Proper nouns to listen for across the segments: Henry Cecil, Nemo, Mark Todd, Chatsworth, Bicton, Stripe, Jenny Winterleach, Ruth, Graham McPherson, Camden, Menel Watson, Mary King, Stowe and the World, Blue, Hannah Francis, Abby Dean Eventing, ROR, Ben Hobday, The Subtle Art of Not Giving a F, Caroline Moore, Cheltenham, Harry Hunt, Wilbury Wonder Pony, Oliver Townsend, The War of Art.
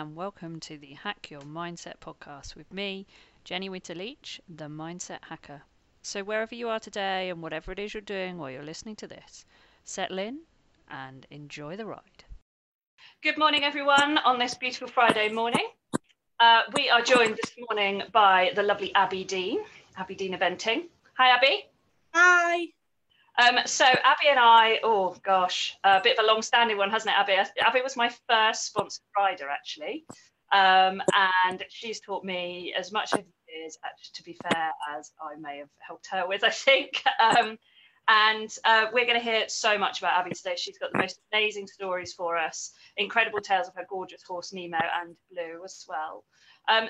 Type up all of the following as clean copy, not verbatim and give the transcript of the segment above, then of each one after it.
and welcome to the Hack Your Mindset podcast with me, Jenny Winterleach, the Mindset Hacker. So wherever you are today and whatever it is you're doing while you're listening to this, settle in and enjoy the ride. Good morning, everyone, on this beautiful Friday morning. We are joined this morning by the lovely Abby Dean Eventing. Hi, Abby. Hi. So Abby and I, a bit of a long-standing one, hasn't it, Abby? Abby was my first sponsored rider, actually, and she's taught me as much over the years, to be fair, as I may have helped her with, I think. And we're going to hear so much about Abby today. She's got the most amazing stories for us, incredible tales of her gorgeous horse Nemo and Blue as well.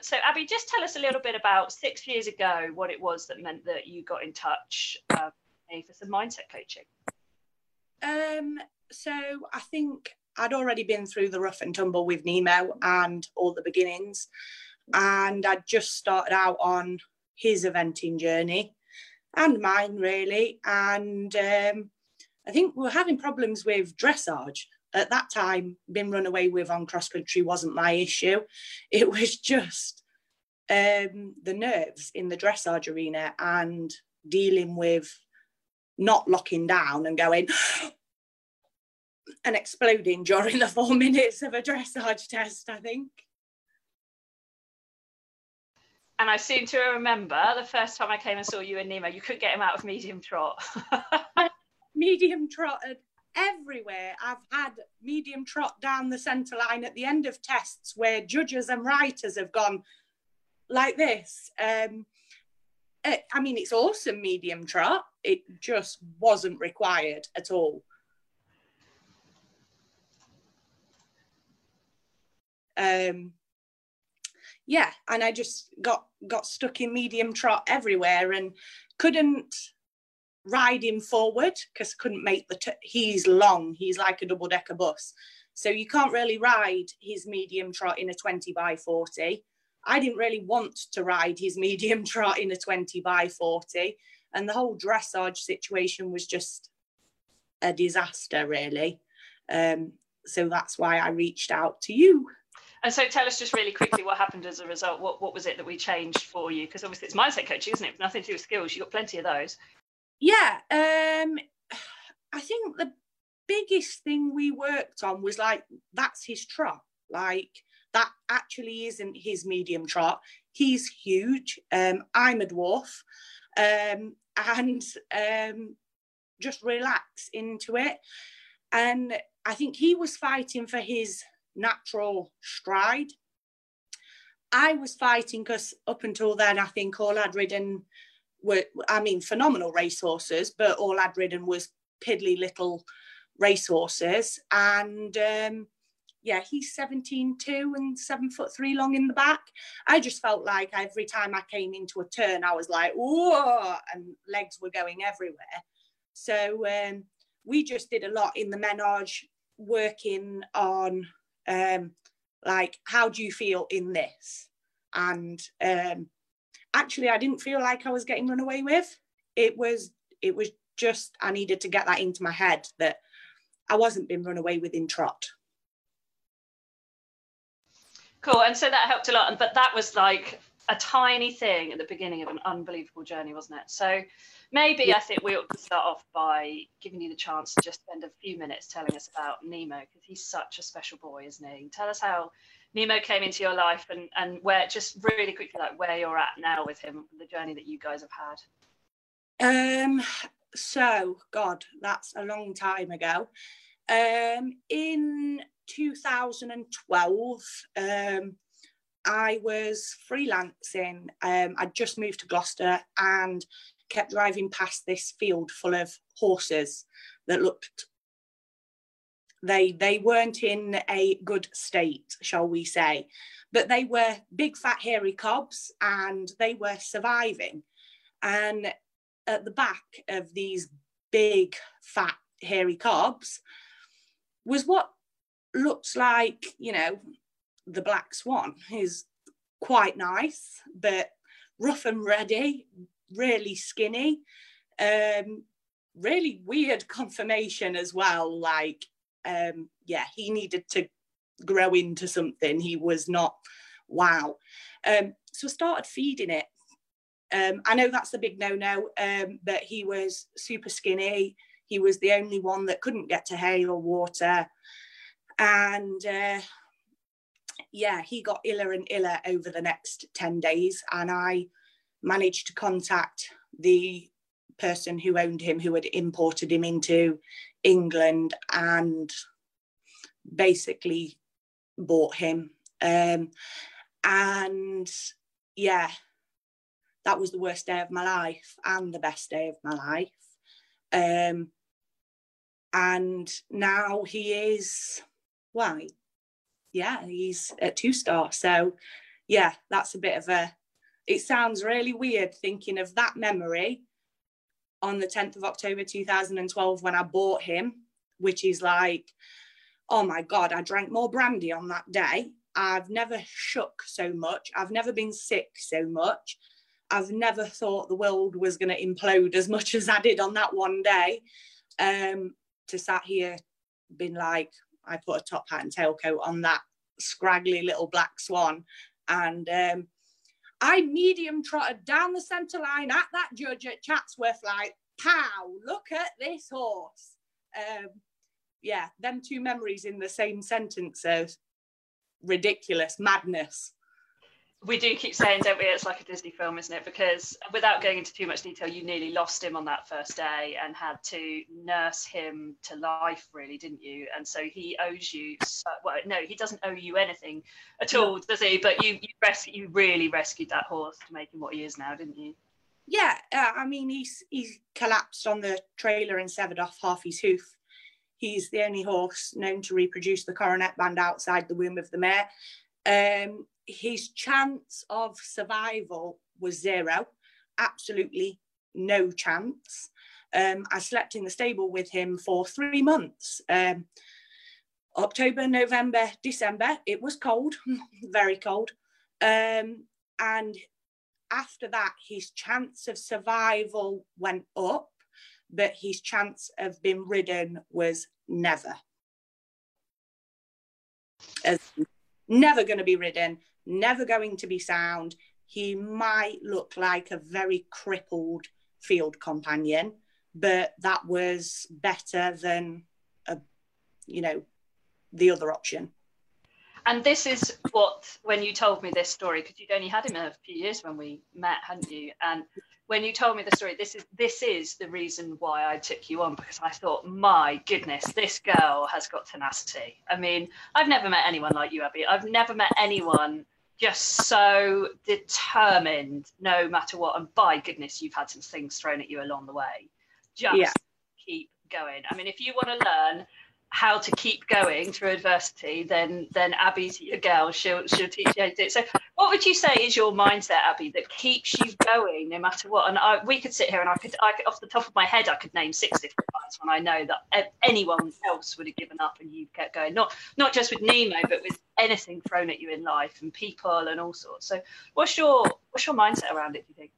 So Abby, just tell us a little bit about 6 years ago, what it was that meant that you got in touch for some mindset coaching. So I think I'd already been through the rough and tumble with Nemo and all the beginnings, and I'd just started out on his eventing journey and mine, really, and I think we were having problems with dressage at that time. Being run away with on cross country wasn't my issue, it was just the nerves in the dressage arena and dealing with not locking down and going and exploding during the 4 minutes of a dressage test, I think. And I seem to remember the first time I came and saw you and Nemo, you couldn't get him out of medium trot. Medium trot everywhere. I've had medium trot down the centre line at the end of tests where judges and writers have gone like this. I mean, it's awesome, medium trot. It just wasn't required at all. Yeah, and I just got stuck in medium trot everywhere and couldn't ride him forward because couldn't make the... he's long, he's like a double-decker bus. So you can't really ride his medium trot in a 20 by 40. I didn't really want to ride his medium trot in a 20 by 40. And the whole dressage situation was just a disaster, really. So that's why I reached out to you. And so tell us just really quickly what happened as a result. What was it that we changed for you? Because obviously it's mindset coaching, isn't it? It's nothing to do with skills. You've got plenty of those. Yeah. I think the biggest thing we worked on was, like, that's his trot. Like, that actually isn't his medium trot. He's huge. I'm a dwarf. And just relax into it. And I think he was fighting for his natural stride. I was fighting because up until then, I think all I'd ridden were, I mean, phenomenal racehorses, but all I'd ridden was piddly little racehorses. And yeah, he's 17'2" and 7'3" long in the back. I just felt like every time I came into a turn, I was like, whoa, and legs were going everywhere. So we just did a lot in the menage, working on like, how do you feel in this? And actually, I didn't feel like I was getting run away with. It was just, I needed to get that into my head that I wasn't being run away with in trot. Cool, and so that helped a lot, but that was like a tiny thing at the beginning of an unbelievable journey, wasn't it? So maybe, yeah. I think we ought to start off by giving you the chance to just spend a few minutes telling us about Nemo, because he's such a special boy, isn't he? Tell us how Nemo came into your life and where, just really quickly, like where you're at now with him, the journey that you guys have had. So, God, that's a long time ago. In 2012, I was freelancing. I'd just moved to Gloucester and kept driving past this field full of horses that looked, they weren't in a good state, shall we say, but they were big fat hairy cobs and they were surviving. And at the back of these big fat hairy cobs was what looks like, you know, the black swan. Is quite nice, but rough and ready, really skinny, really weird conformation as well. Like, yeah, he needed to grow into something. He was not, wow. So I started feeding it. I know that's a big no-no, but he was super skinny. He was the only one that couldn't get to hay or water. And yeah, he got iller and iller over the next 10 days. And I managed to contact the person who owned him, who had imported him into England, and basically bought him. And yeah, that was the worst day of my life and the best day of my life. And now he is, well, yeah, he's a 2-star. So yeah, that's a bit of a, it sounds really weird thinking of that memory on the 10th of October 2012 when I bought him, which is like, oh my God, I drank more brandy on that day. I've never shook so much. I've never been sick so much. I've never thought the world was going to implode as much as I did on that one day. To sat here being like, I put a top hat and tailcoat on that scraggly little black swan. And I medium trotted down the centre line at that judge at Chatsworth, like, pow, look at this horse. Yeah, them two memories in the same sentence of ridiculous madness. We do keep saying, don't we, it's like a Disney film, isn't it? Because without going into too much detail, you nearly lost him on that first day and had to nurse him to life, really, didn't you? And so he owes you, well, no, he doesn't owe you anything at all, does he? But you really rescued that horse to make him what he is now, didn't you? Yeah, I mean, he's collapsed on the trailer and severed off half his hoof. He's the only horse known to reproduce the coronet band outside the womb of the mare. His chance of survival was zero, absolutely no chance. I slept in the stable with him for 3 months. October, November, December, it was cold, very cold. And after that, his chance of survival went up, but his chance of being ridden was never going to be ridden, never going to be sound. He might look like a very crippled field companion, but that was better than, the other option. And this is what, when you told me this story, because you'd only had him a few years when we met, hadn't you? And when you told me the story, this is the reason why I took you on, because I thought, my goodness, this girl has got tenacity. I mean, I've never met anyone like you, Abby. I've never met anyone just so determined, no matter what. And by goodness, you've had some things thrown at you along the way. Just keep going. I mean, if you want to learn how to keep going through adversity, then Abby's your girl. She'll teach you how to do it. So what would you say is your mindset, Abby, that keeps you going no matter what? And we could sit here and I could, off the top of my head, I could name 6 different times when I know that anyone else would have given up and you kept going, not just with Nemo, but with anything thrown at you in life and people and all sorts. So what's your mindset around it, do you think?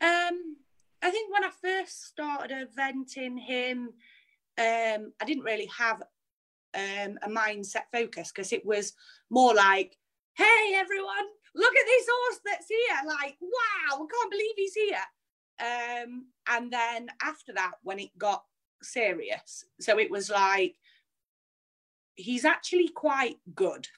I think when I first started eventing him, I didn't really have a mindset focus, because it was more like, hey, everyone, look at this horse that's here. Like, wow, I can't believe he's here. And then after that, when it got serious, so it was like, he's actually quite good.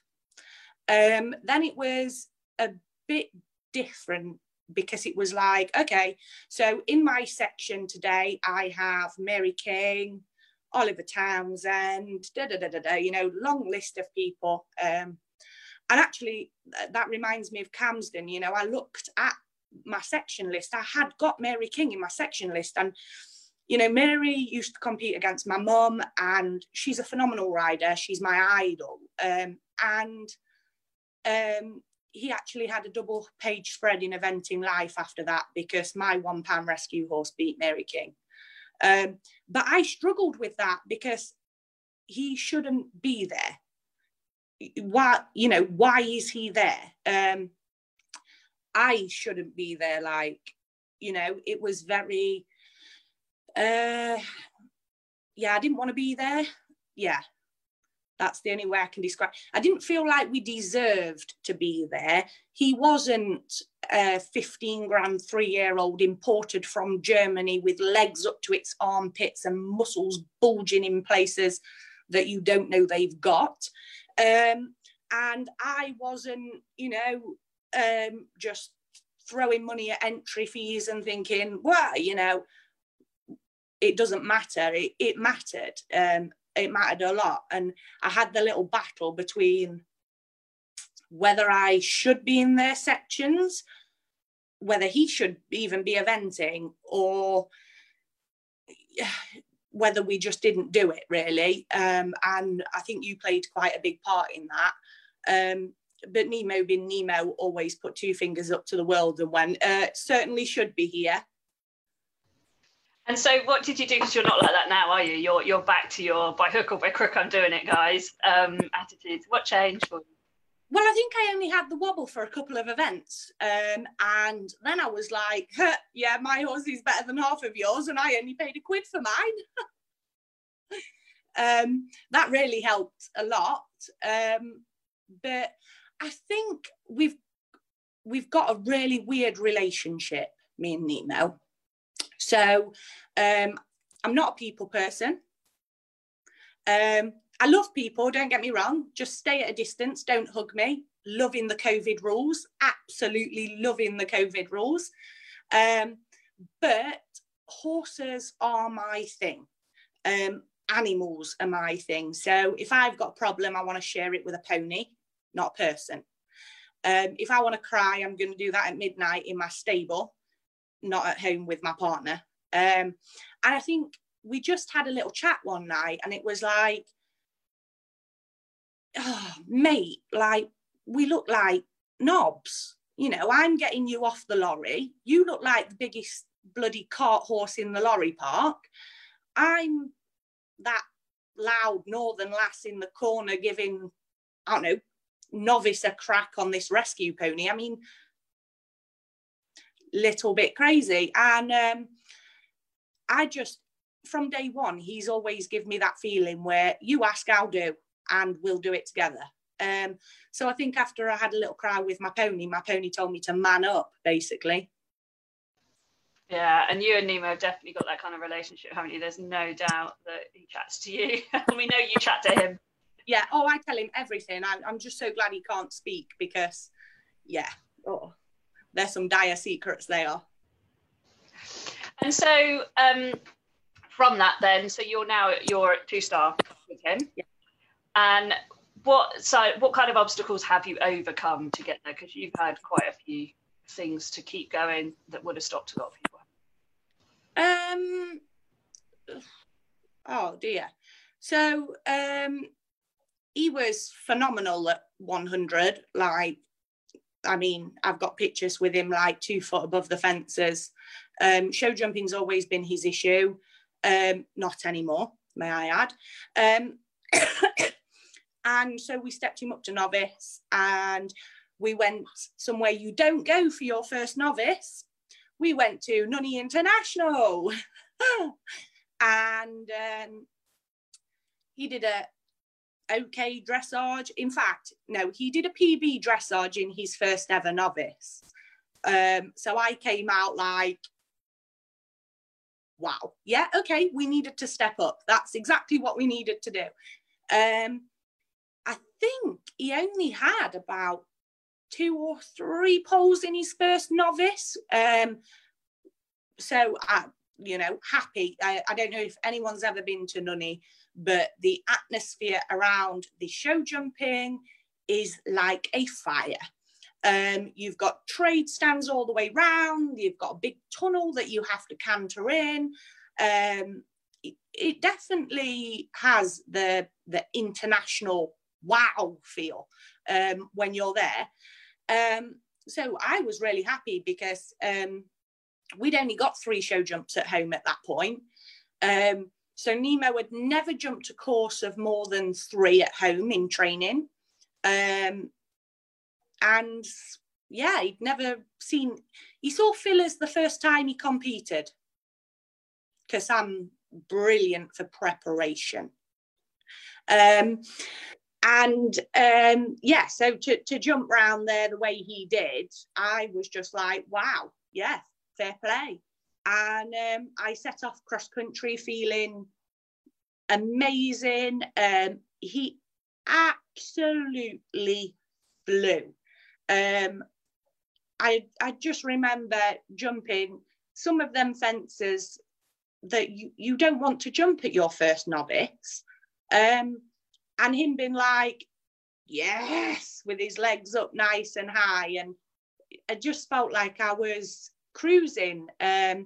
Then it was a bit different, because it was like, okay, so in my section today, I have Mary King, Oliver Townsend, long list of people. And actually, that reminds me of Camden. I looked at my section list. I had got Mary King in my section list. And, Mary used to compete against my mum, and she's a phenomenal rider. She's my idol. He actually had a double page spread in Eventing Life after that, because my £1 rescue horse beat Mary King. But I struggled with that, because he shouldn't be there. Why is he there? I shouldn't be there. It was very, I didn't want to be there. Yeah. That's the only way I can describe. I didn't feel like we deserved to be there. He wasn't a 15 grand 3-year-old imported from Germany with legs up to its armpits and muscles bulging in places that you don't know they've got. And I wasn't, you know, just throwing money at entry fees and thinking, well, you know, it doesn't matter. It mattered. It mattered a lot. And I had the little battle between whether I should be in their sections, whether he should even be eventing, or whether we just didn't do it, really. And I think you played quite a big part in that. But Nemo, being Nemo, always put two fingers up to the world and went, certainly should be here. And so what did you do? Because you're not like that now, are you? You're back to your, by hook or by crook, I'm doing it, guys, attitudes. What changed for you? Well, I think I only had the wobble for a couple of events. And then I was like, yeah, my horse is better than half of yours, and I only paid £1 for mine. That really helped a lot. But I think we've got a really weird relationship, me and Nemo. So I'm not a people person. I love people, don't get me wrong. Just stay at a distance, don't hug me. Loving the COVID rules, absolutely loving the COVID rules. But horses are my thing. Animals are my thing. So if I've got a problem, I want to share it with a pony, not a person. If I want to cry, I'm going to do that at midnight in my stable, not at home with my partner. And I think we just had a little chat one night, and it was like, oh, mate, like, we look like knobs. You know, I'm getting you off the lorry. You look like the biggest bloody cart horse in the lorry park. I'm that loud northern lass in the corner giving, I don't know, novice a crack on this rescue pony. I mean, little bit crazy. And I just, from day one, he's always given me that feeling where you ask, I'll do, and we'll do it together. So I think after I had a little cry with my pony told me to man up, basically. Yeah, and you and Nemo have definitely got that kind of relationship, haven't you? There's no doubt that he chats to you. We know you chat to him. Yeah, oh, I tell him everything. I'm just so glad he can't speak, because, yeah, oh, there's some dire secrets there. And so from that then, so you're at 2-star with him. Yeah. And what kind of obstacles have you overcome to get there? Because you've had quite a few things to keep going that would have stopped a lot of people. Oh dear. So he was phenomenal at 100. Like, I mean, I've got pictures with him like 2 foot above the fences. Show jumping's always been his issue. Not anymore, may I add. And so we stepped him up to novice, and we went somewhere you don't go for your first novice. We went to Nunney International. And he did a okay dressage. In fact, no, he did a PB dressage in his first ever novice. So I came out like, wow, yeah, okay, we needed to step up. That's exactly what we needed to do. I think he only had about 2 or 3 poles in his first novice. So, you know, happy. I don't know if anyone's ever been to Nunney, but the atmosphere around the show jumping is like a fire. You've got trade stands all the way round. You've got a big tunnel that you have to canter in. It definitely has the international wow feel when you're there. So I was really happy because we'd only got 3 show jumps at home at that point. So Nemo had never jumped a course of more than 3 at home in training. And yeah, he'd never seen, he saw fillers the first time he competed, because I'm brilliant for preparation. Yeah, so to jump round there the way he did, I was just like, wow, yeah, fair play. And I set off cross country feeling amazing. He absolutely flew. I just remember jumping some of them fences that you don't want to jump at your first novice. And him being like, yes, with his legs up nice and high. And I just felt like I was cruising. And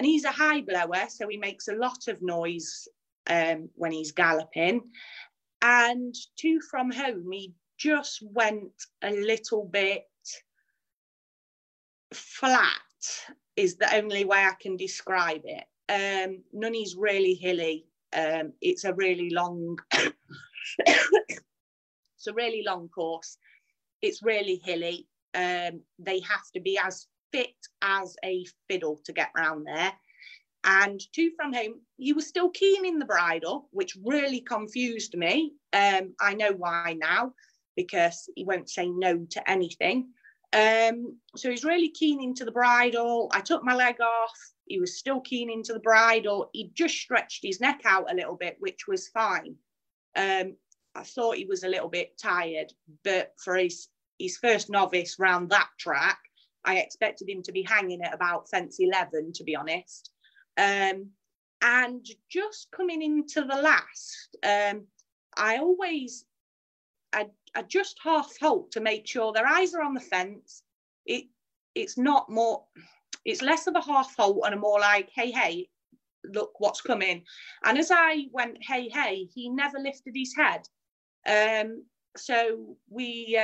he's a high blower, so he makes a lot of noise when he's galloping. And two from home, he just went a little bit flat, is the only way I can describe it. Nunney's really hilly. It's a really long... It's a really long course. It's really hilly. They have to be as fit as a fiddle to get round there. And two from home, he was still keen in the bridle, which really confused me. I know why now, because he won't say no to anything. So he's really keen into the bridle. I took my leg off. He was still keen into the bridle. He just stretched his neck out a little bit, which was fine. I thought he was a little bit tired, but for his first novice round that track, I expected him to be hanging at about fence 11, to be honest. And just coming into the last, I just half hope to make sure their eyes are on the fence. It's not more, it's less of a half hope and a more like, hey, hey, look what's coming. And as I went hey hey, he never lifted his head. So we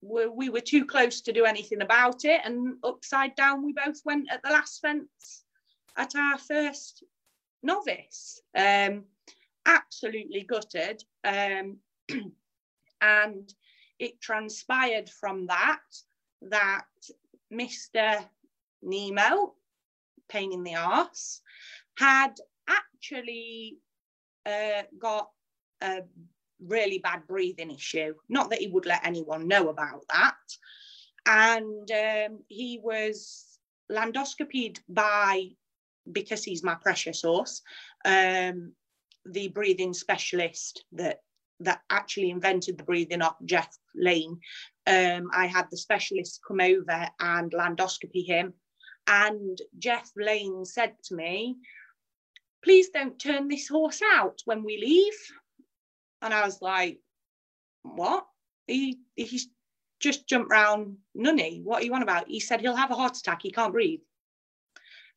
were too close to do anything about it, and upside down we both went at the last fence at our first novice. Absolutely gutted. And it transpired from that Mr. Nemo, pain in the arse, had actually got a really bad breathing issue. Not that he would let anyone know about that. And he was landoscopied because he's my precious horse, the breathing specialist that actually invented the breathing op, Jeff Lane. I had the specialist come over and landoscopy him. And Jeff Lane said to me, please don't turn this horse out when we leave. And I was like, what? He just jumped round Nunney. What are you on about? He said, he'll have a heart attack. He can't breathe.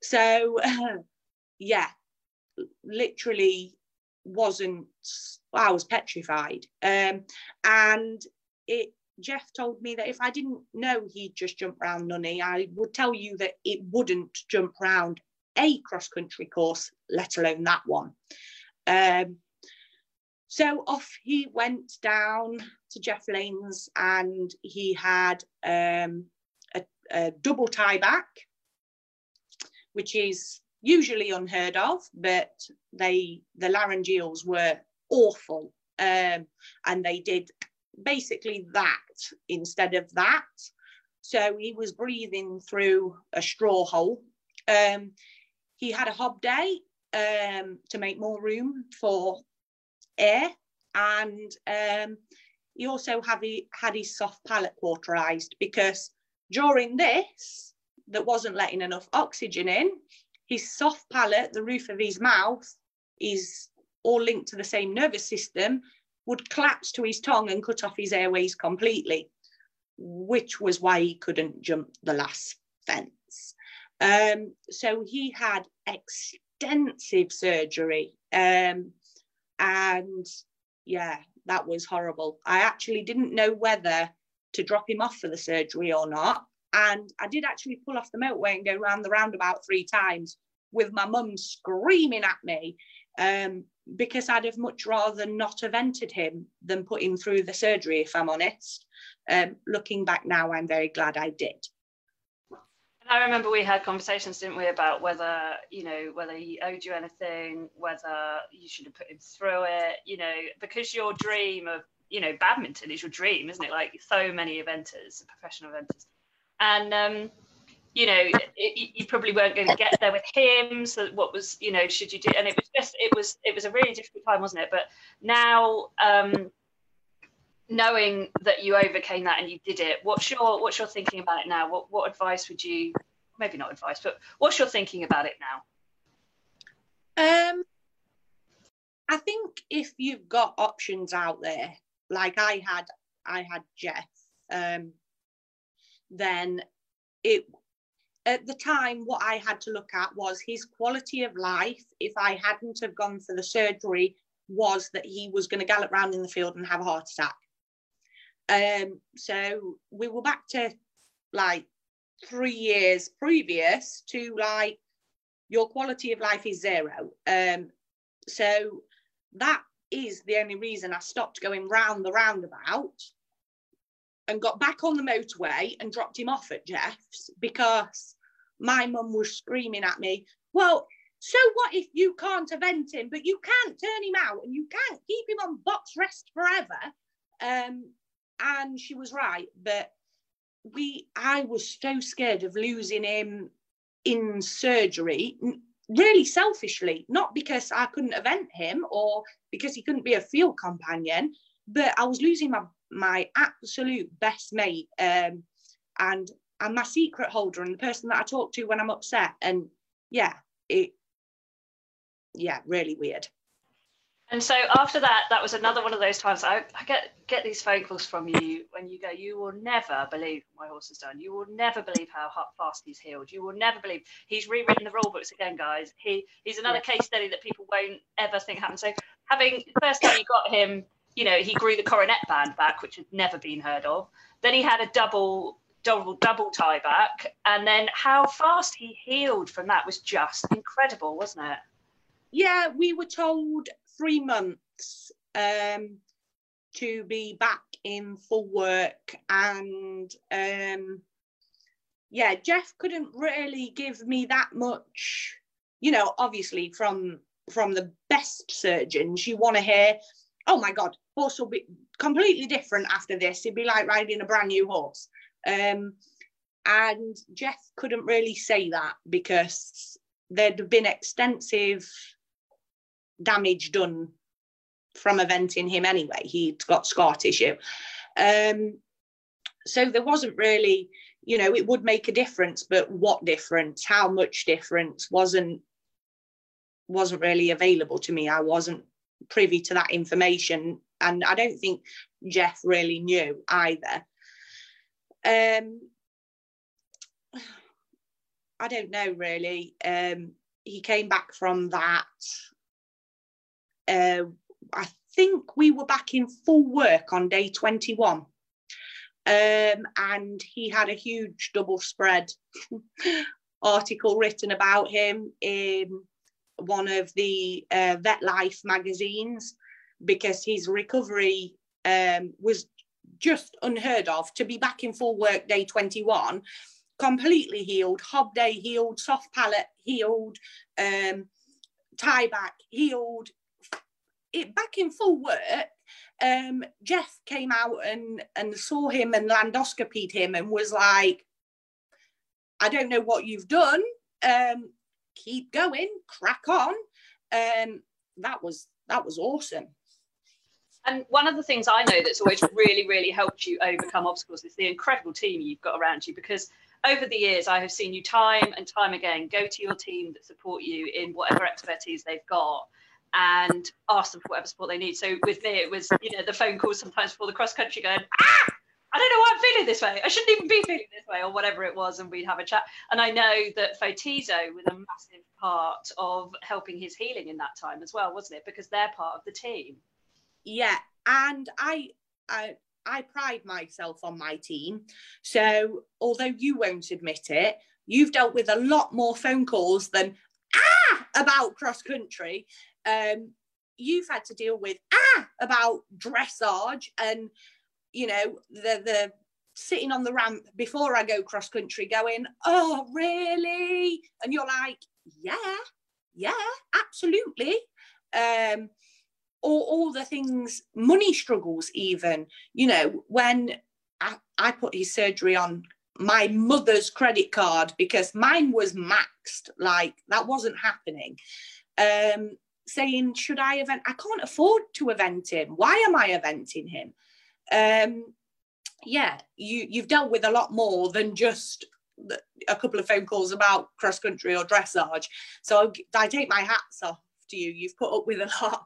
So, yeah, literally I was petrified. Jeff told me that if I didn't know he'd just jumped round Nunney, I would tell you that it wouldn't jump round a cross-country course, let alone that one. So off he went down to Jeff Lane's, and he had a double tie back, which is usually unheard of, but the laryngeals were awful, and they did basically that instead of that. So he was breathing through a straw hole. He had a Hobday to make more room for air, and he also had his soft palate cauterized, because during this, that wasn't letting enough oxygen in, his soft palate, the roof of his mouth, is all linked to the same nervous system, would collapse to his tongue and cut off his airways completely, which was why he couldn't jump the last fence. So he had extensive surgery. And yeah, that was horrible. I actually didn't know whether to drop him off for the surgery or not. And I did actually pull off the motorway and go round the roundabout 3 times with my mum screaming at me, because I'd have much rather not have entered him than put him through the surgery, if I'm honest. Looking back now, I'm very glad I did. And I remember we had conversations, didn't we, about whether, you know, whether he owed you anything, whether you should have put him through it, you know, because your dream of, you know, badminton is your dream, isn't it? Like so many eventers, professional eventers. And, you know, you probably weren't going to get there with him. So what was, you know, should you do? And it was just, it was a really difficult time, wasn't it? But now, knowing that you overcame that and you did it, what's your thinking about it now? What advice would you, maybe not advice, but what's your thinking about it now? I think if you've got options out there, like I had Jeff, then it, at the time, what I had to look at was his quality of life. If I hadn't have gone for the surgery, was that he was going to gallop round in the field and have a heart attack. So we were back to like 3 years previous to like your quality of life is zero. So that is the only reason I stopped going round the roundabout and got back on the motorway and dropped him off at Jeff's, because my mum was screaming at me, well, so what if you can't event him, but you can't turn him out and you can't keep him on box rest forever? And she was right, but I was so scared of losing him in surgery, really selfishly, not because I couldn't event him or because he couldn't be a field companion, but I was losing my absolute best mate, and I'm my secret holder and the person that I talk to when I'm upset. And yeah, really weird. And so after that was another one of those times I get these phone calls from you when you go, you will never believe what my horse has done. You will never believe how fast he's healed. You will never believe he's rewritten the rule books again, guys. He's another case study that people won't ever think happened. So having the first time you got him, you know, he grew the coronet band back, which had never been heard of. Then he had a double tie back, and then how fast he healed from that was just incredible, wasn't it? Yeah, we were told 3 months to be back in full work, and yeah, Jeff couldn't really give me that much, you know. Obviously from the best surgeons you want to hear, oh my god, horse will be completely different after this, it'd be like riding a brand new horse. And Jeff couldn't really say that because there'd have been extensive damage done from eventing him anyway. He'd got scar tissue, so there wasn't really, you know, it would make a difference, but what difference, how much difference, wasn't really available to me. I wasn't privy to that information, and I don't think Jeff really knew either. I don't know really. He came back from that. I think we were back in full work on day 21, and he had a huge double spread article written about him in one of the Vet Life magazines, because his recovery was just unheard of, to be back in full work day 21, completely healed, Hobday healed, soft palate healed, tie back healed, it back in full work. Jeff came out and saw him and landoscopied him and was like, I don't know what you've done, keep going, crack on. That was awesome. And one of the things I know that's always really, really helped you overcome obstacles is the incredible team you've got around you, because over the years I have seen you time and time again go to your team that support you in whatever expertise they've got and ask them for whatever support they need. So with me, it was, you know, the phone calls sometimes for the cross country going, I don't know why I'm feeling this way. I shouldn't even be feeling this way, or whatever it was, and we'd have a chat. And I know that Fotizo was a massive part of helping his healing in that time as well, wasn't it? Because they're part of the team. Yeah, and I pride myself on my team. So although you won't admit it, you've dealt with a lot more phone calls than about cross country. You've had to deal with about dressage and, you know, the sitting on the ramp before I go cross country going, oh, really? And you're like, yeah, absolutely. Or all the things, money struggles even. You know, when I put his surgery on my mother's credit card because mine was maxed, like that wasn't happening. Saying, should I event? I can't afford to event him. Why am I eventing him? Yeah, you've dealt with a lot more than just a couple of phone calls about cross country or dressage. So I take my hats off to you. You've put up with a lot.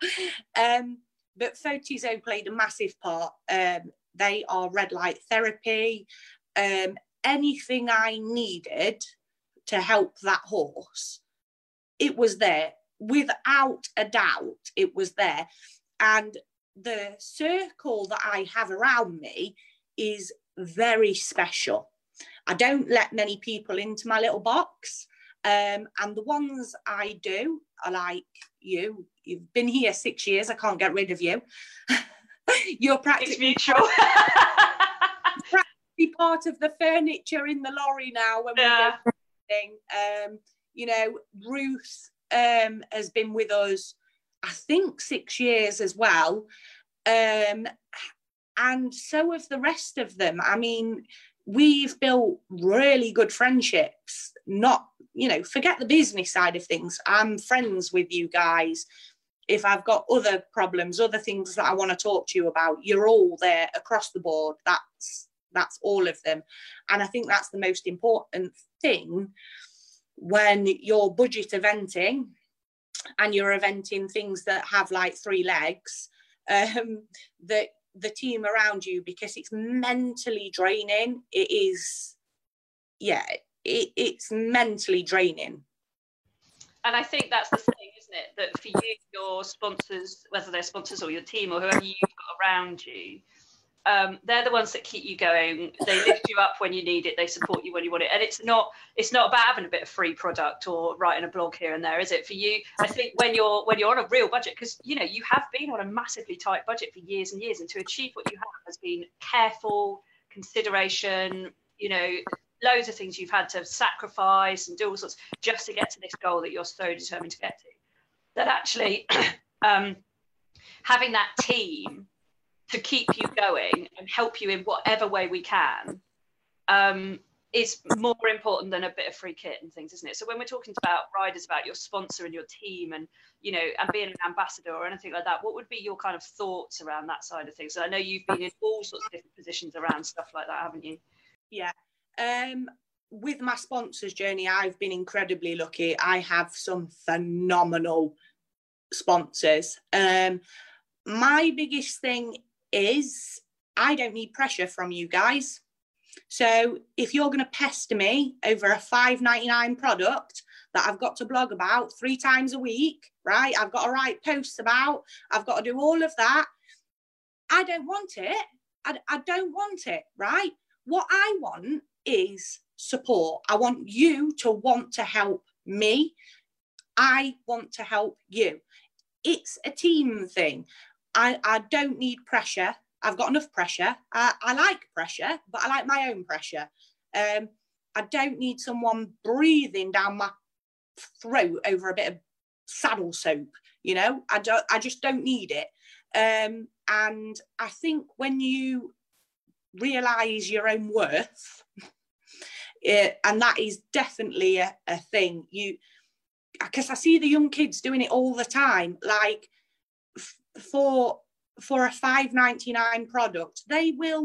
But Fotizo played a massive part. They are red light therapy. Anything I needed to help that horse, it was there. Without a doubt, it was there. And the circle that I have around me is very special. I don't let many people into my little box. And the ones I do are like you. You've been here 6 years. I can't get rid of you. You're practically... It's mutual. Practically part of the furniture in the lorry now when we go. You know, Ruth has been with us, I think, 6 years as well. And so have the rest of them. I mean, we've built really good friendships. Not, you know, forget the business side of things. I'm friends with you guys. If I've got other problems, other things that I want to talk to you about, you're all there across the board. That's all of them. And I think that's the most important thing when you're budget eventing and you're eventing things that have like three legs, that the team around you, because it's mentally draining. It is, yeah, it's mentally draining. And I think that's the thing, isn't it? That for you, your sponsors, whether they're sponsors or your team or whoever you've got around you, they're the ones that keep you going. They lift you up when you need it. They support you when you want it. And it's not about having a bit of free product or writing a blog here and there, is it? For you, I think when you're on a real budget, because you know you have been on a massively tight budget for years and years, and to achieve what you have has been careful consideration. You know, loads of things you've had to sacrifice and do all sorts just to get to this goal that you're so determined to get to. That actually having that team to keep you going and help you in whatever way we can is more important than a bit of free kit and things, isn't it? So when we're talking about riders, about your sponsor and your team and, you know, and being an ambassador or anything like that, what would be your kind of thoughts around that side of things? So I know you've been in all sorts of different positions around stuff like that, haven't you? Yeah. With my sponsors journey, I've been incredibly lucky. I have some phenomenal sponsors. My biggest thing is I don't need pressure from you guys. So if you're going to pester me over a $5.99 product that I've got to blog about 3 times a week, right? I've got to write posts about, I've got to do all of that. I don't want it. I don't want it, right? What I want is support. I want you to want to help me. I want to help you. It's a team thing. I don't need pressure. I've got enough pressure. I like pressure, but I like my own pressure. I don't need someone breathing down my throat over a bit of saddle soap. You know, I just don't need it. And I think when you realise your own worth, and that is definitely a thing. Because I see the young kids doing it all the time. Like for a $5.99 product, they'll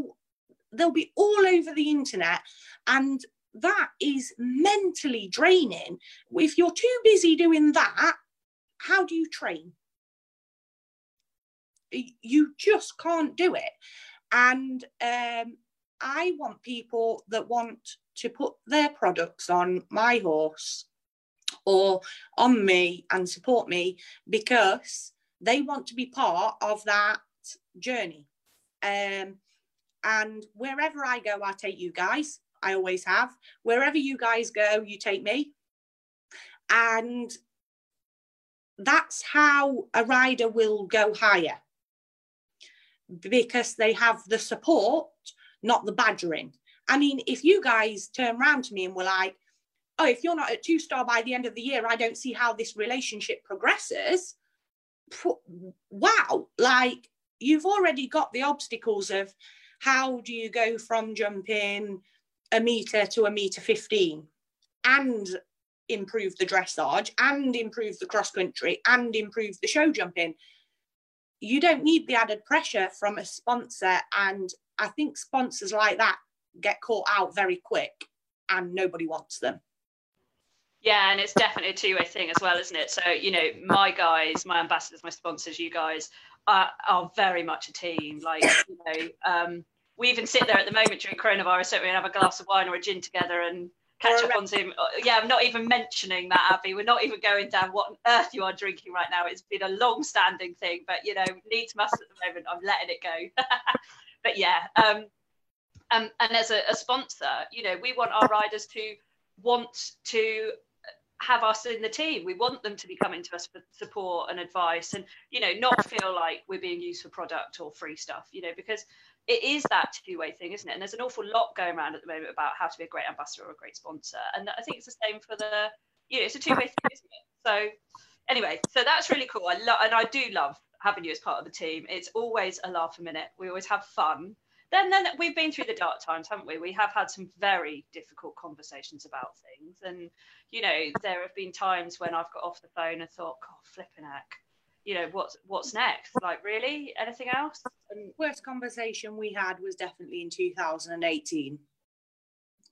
be all over the internet, and that is mentally draining. If you're too busy doing that, how do you train? You just can't do it. And I want people that want to put their products on my horse or on me and support me because they want to be part of that journey. And wherever I go, I take you guys. I always have. Wherever you guys go, you take me. And that's how a rider will go higher, because they have the support not the badgering. I mean, if you guys turn round to me and were like, oh, if you're not at 2-star by the end of the year, I don't see how this relationship progresses. Wow. Like, you've already got the obstacles of how do you go from jumping a metre to a metre 15 and improve the dressage and improve the cross country and improve the show jumping. You don't need the added pressure from a sponsor. And I think sponsors like that get caught out very quick and nobody wants them. Yeah, and it's definitely a two-way thing as well, isn't it? So, you know, my guys, my ambassadors, my sponsors, you guys are very much a team. Like, you know, we even sit there at the moment during coronavirus, don't we, and have a glass of wine or a gin together and catch up on Zoom. Yeah, I'm not even mentioning that, Abby. We're not even going down what on earth you are drinking right now. It's been a long-standing thing, but, you know, needs must at the moment. I'm letting it go. But, yeah, and as a sponsor, you know, we want our riders to want to have us in the team. We want them to be coming to us for support and advice and, you know, not feel like we're being used for product or free stuff, you know, because it is that two-way thing, isn't it? And there's an awful lot going around at the moment about how to be a great ambassador or a great sponsor. And I think it's the same for the, you know, it's a two-way thing, isn't it? So anyway, so that's really cool. And I do love having you as part of the team. It's always a laugh a minute. We always have fun. Then we've been through the dark times, haven't we? We have had some very difficult conversations about things. And, you know, there have been times when I've got off the phone and thought, God, flipping heck, you know, what's next? Like, really? Anything else? And worst conversation we had was definitely in 2018,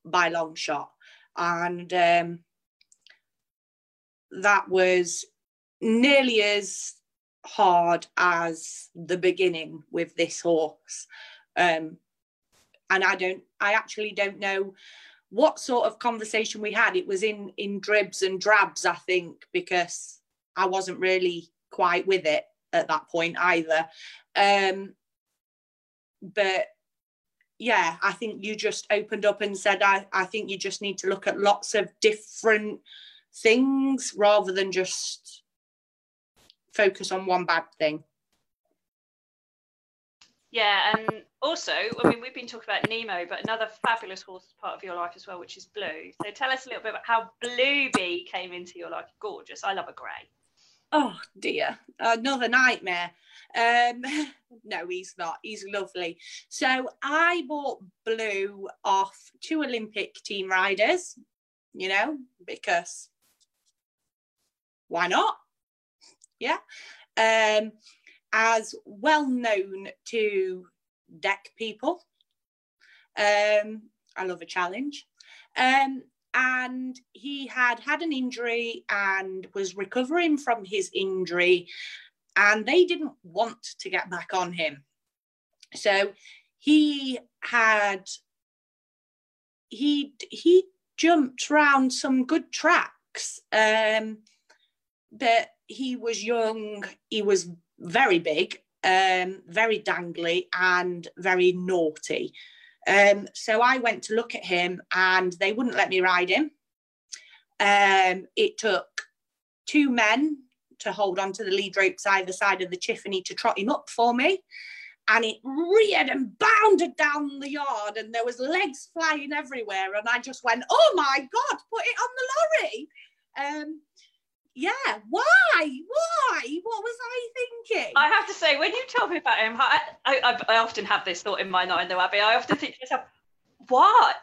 by long shot. And that was nearly as hard as the beginning with this horse. And I actually don't know what sort of conversation we had. It was in dribs and drabs, I think, because I wasn't really quite with it at that point either. But yeah, I think you just opened up and said, I think you just need to look at lots of different things rather than just focus on one bad thing. Yeah, and also, I mean, we've been talking about Nemo, but another fabulous horse is part of your life as well, which is Blue. So tell us a little bit about how Bluebee came into your life. Gorgeous. I love a grey. Oh, dear. Another nightmare. No, he's not. He's lovely. So I bought Blue off 2 Olympic team riders, you know, because why not? Yeah. As well known to deck people. I love a challenge. And he had an injury and was recovering from his injury, and they didn't want to get back on him. So he jumped round some good tracks, but he was young, he was very big, very dangly and very naughty. So I went to look at him and they wouldn't let me ride him. It took 2 men to hold onto the lead ropes either side of the Chiffany to trot him up for me. And it reared and bounded down the yard and there was legs flying everywhere. And I just went, oh my God, put it on the lorry. Yeah, why? What was I thinking? I have to say, when you tell me about him, I often have this thought in my mind, though, Abby. I often think to myself,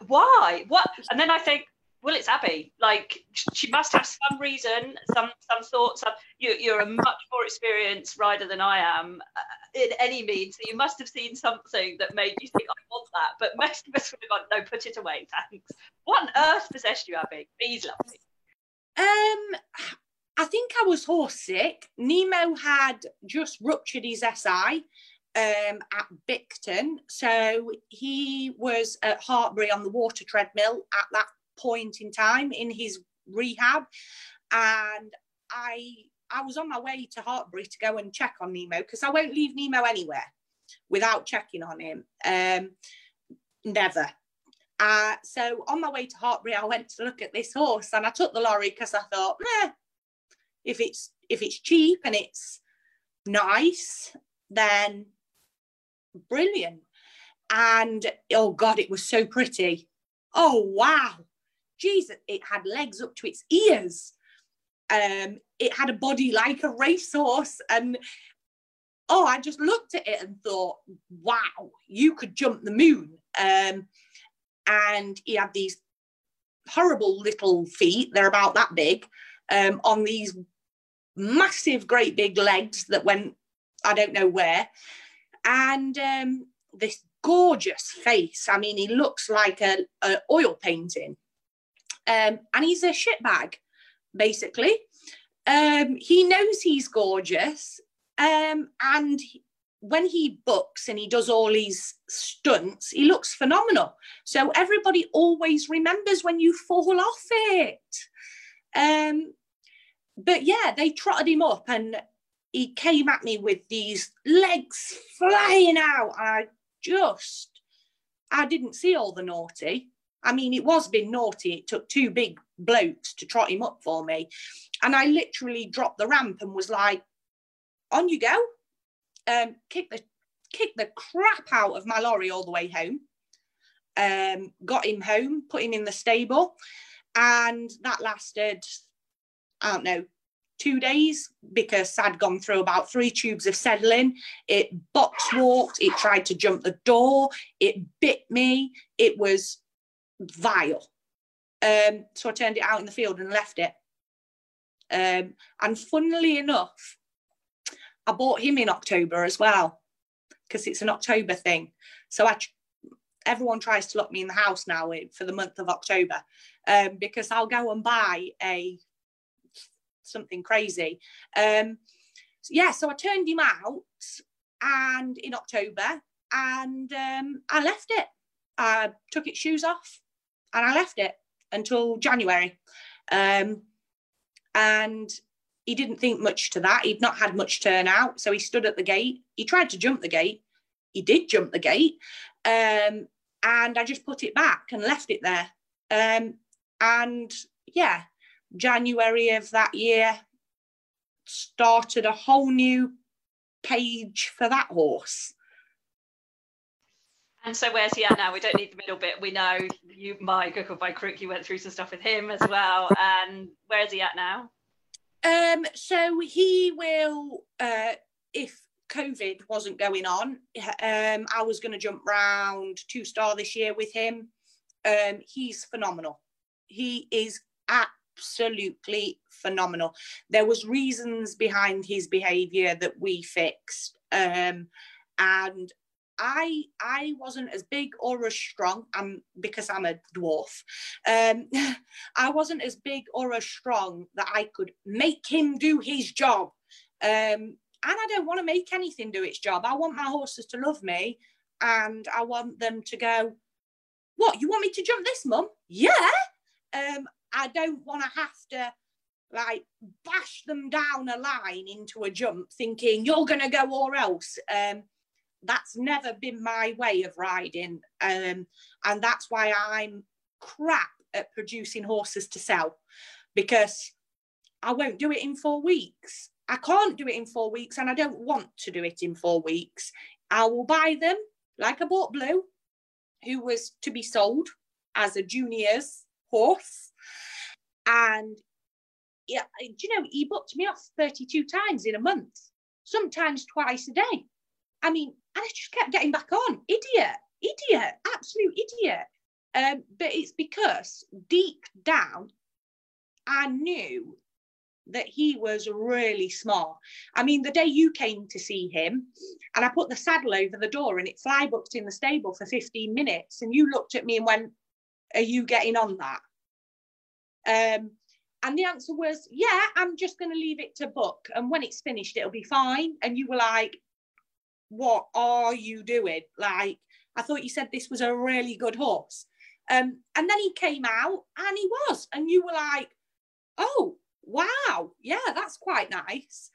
why? And then I think, well, it's Abby. Like, she must have some reason, some thought. You're a much more experienced rider than I am in any means. So you must have seen something that made you think, I want that. But most of us would have gone, no, put it away, thanks. What on earth possessed you, Abby? He's lovely. I think I was horse-sick. Nemo had just ruptured his SI at Bicton. So he was at Hartbury on the water treadmill at that point in time in his rehab. And I was on my way to Hartbury to go and check on Nemo, because I won't leave Nemo anywhere without checking on him. Never. So on my way to Hartbury, I went to look at this horse and I took the lorry because I thought, If it's cheap and it's nice, then brilliant. And oh God, it was so pretty. Oh wow, Jesus, it had legs up to its ears. It had a body like a racehorse, and oh, I just looked at it and thought, wow, you could jump the moon. And he had these horrible little feet, they're about that big, on these massive, great big legs that went, I don't know where. And this gorgeous face. I mean, he looks like an oil painting. And he's a shitbag, basically. He knows he's gorgeous. And when he books and he does all these stunts, he looks phenomenal. So everybody always remembers when you fall off it. But yeah, they trotted him up and he came at me with these legs flying out. And I didn't see all the naughty. I mean, it was been naughty. It took two big blokes to trot him up for me. And I literally dropped the ramp and was like, on you go. Kicked the crap out of my lorry all the way home. Got him home, put him in the stable. And that lasted, I don't know, 2 days, because I'd gone through about 3 tubes of settling. It box walked, it tried to jump the door, it bit me, it was vile. So I turned it out in the field and left it. And funnily enough, I bought him in October as well, because it's an October thing. So everyone tries to lock me in the house now for the month of October, because I'll go and buy something crazy. So I turned him out and in October, and I left it. I took its shoes off and I left it until January. And he didn't think much to that. He'd not had much turnout. So he stood at the gate. He tried to jump the gate. He did jump the gate. And I just put it back and left it there. And yeah, January of that year started a whole new page for that horse. And so where's he at now? We don't need the middle bit. We know you, my Google by Crook, you went through some stuff with him as well. And where's he at now? So he will, if COVID wasn't going on, I was going to jump round 2-star this year with him. He's phenomenal. He is absolutely phenomenal. There was reasons behind his behaviour that we fixed. And I wasn't as big or as strong, because I'm a dwarf. I wasn't as big or as strong that I could make him do his job. And I don't want to make anything do its job. I want my horses to love me, and I want them to go, what, you want me to jump this, Mum? Yeah. I don't want to have to, like, bash them down a line into a jump thinking, you're going to go or else. That's never been my way of riding. And that's why I'm crap at producing horses to sell, because I won't do it in 4 weeks. I can't do it in 4 weeks, and I don't want to do it in 4 weeks. I will buy them, like I bought Blue, who was to be sold as a junior's horse. And yeah, do you know, he booked me off 32 times in a month, sometimes twice a day. I mean, and I just kept getting back on. Idiot, absolute idiot. But it's because deep down, I knew that he was really smart. I mean, the day you came to see him and I put the saddle over the door and it fly booked in the stable for 15 minutes. And you looked at me and went, are you getting on that? And the answer was, yeah, I'm just going to leave it to book. And when it's finished, it'll be fine. And you were like, what are you doing? Like, I thought you said this was a really good horse. And then he came out and he was, and you were like, oh, wow, yeah, that's quite nice.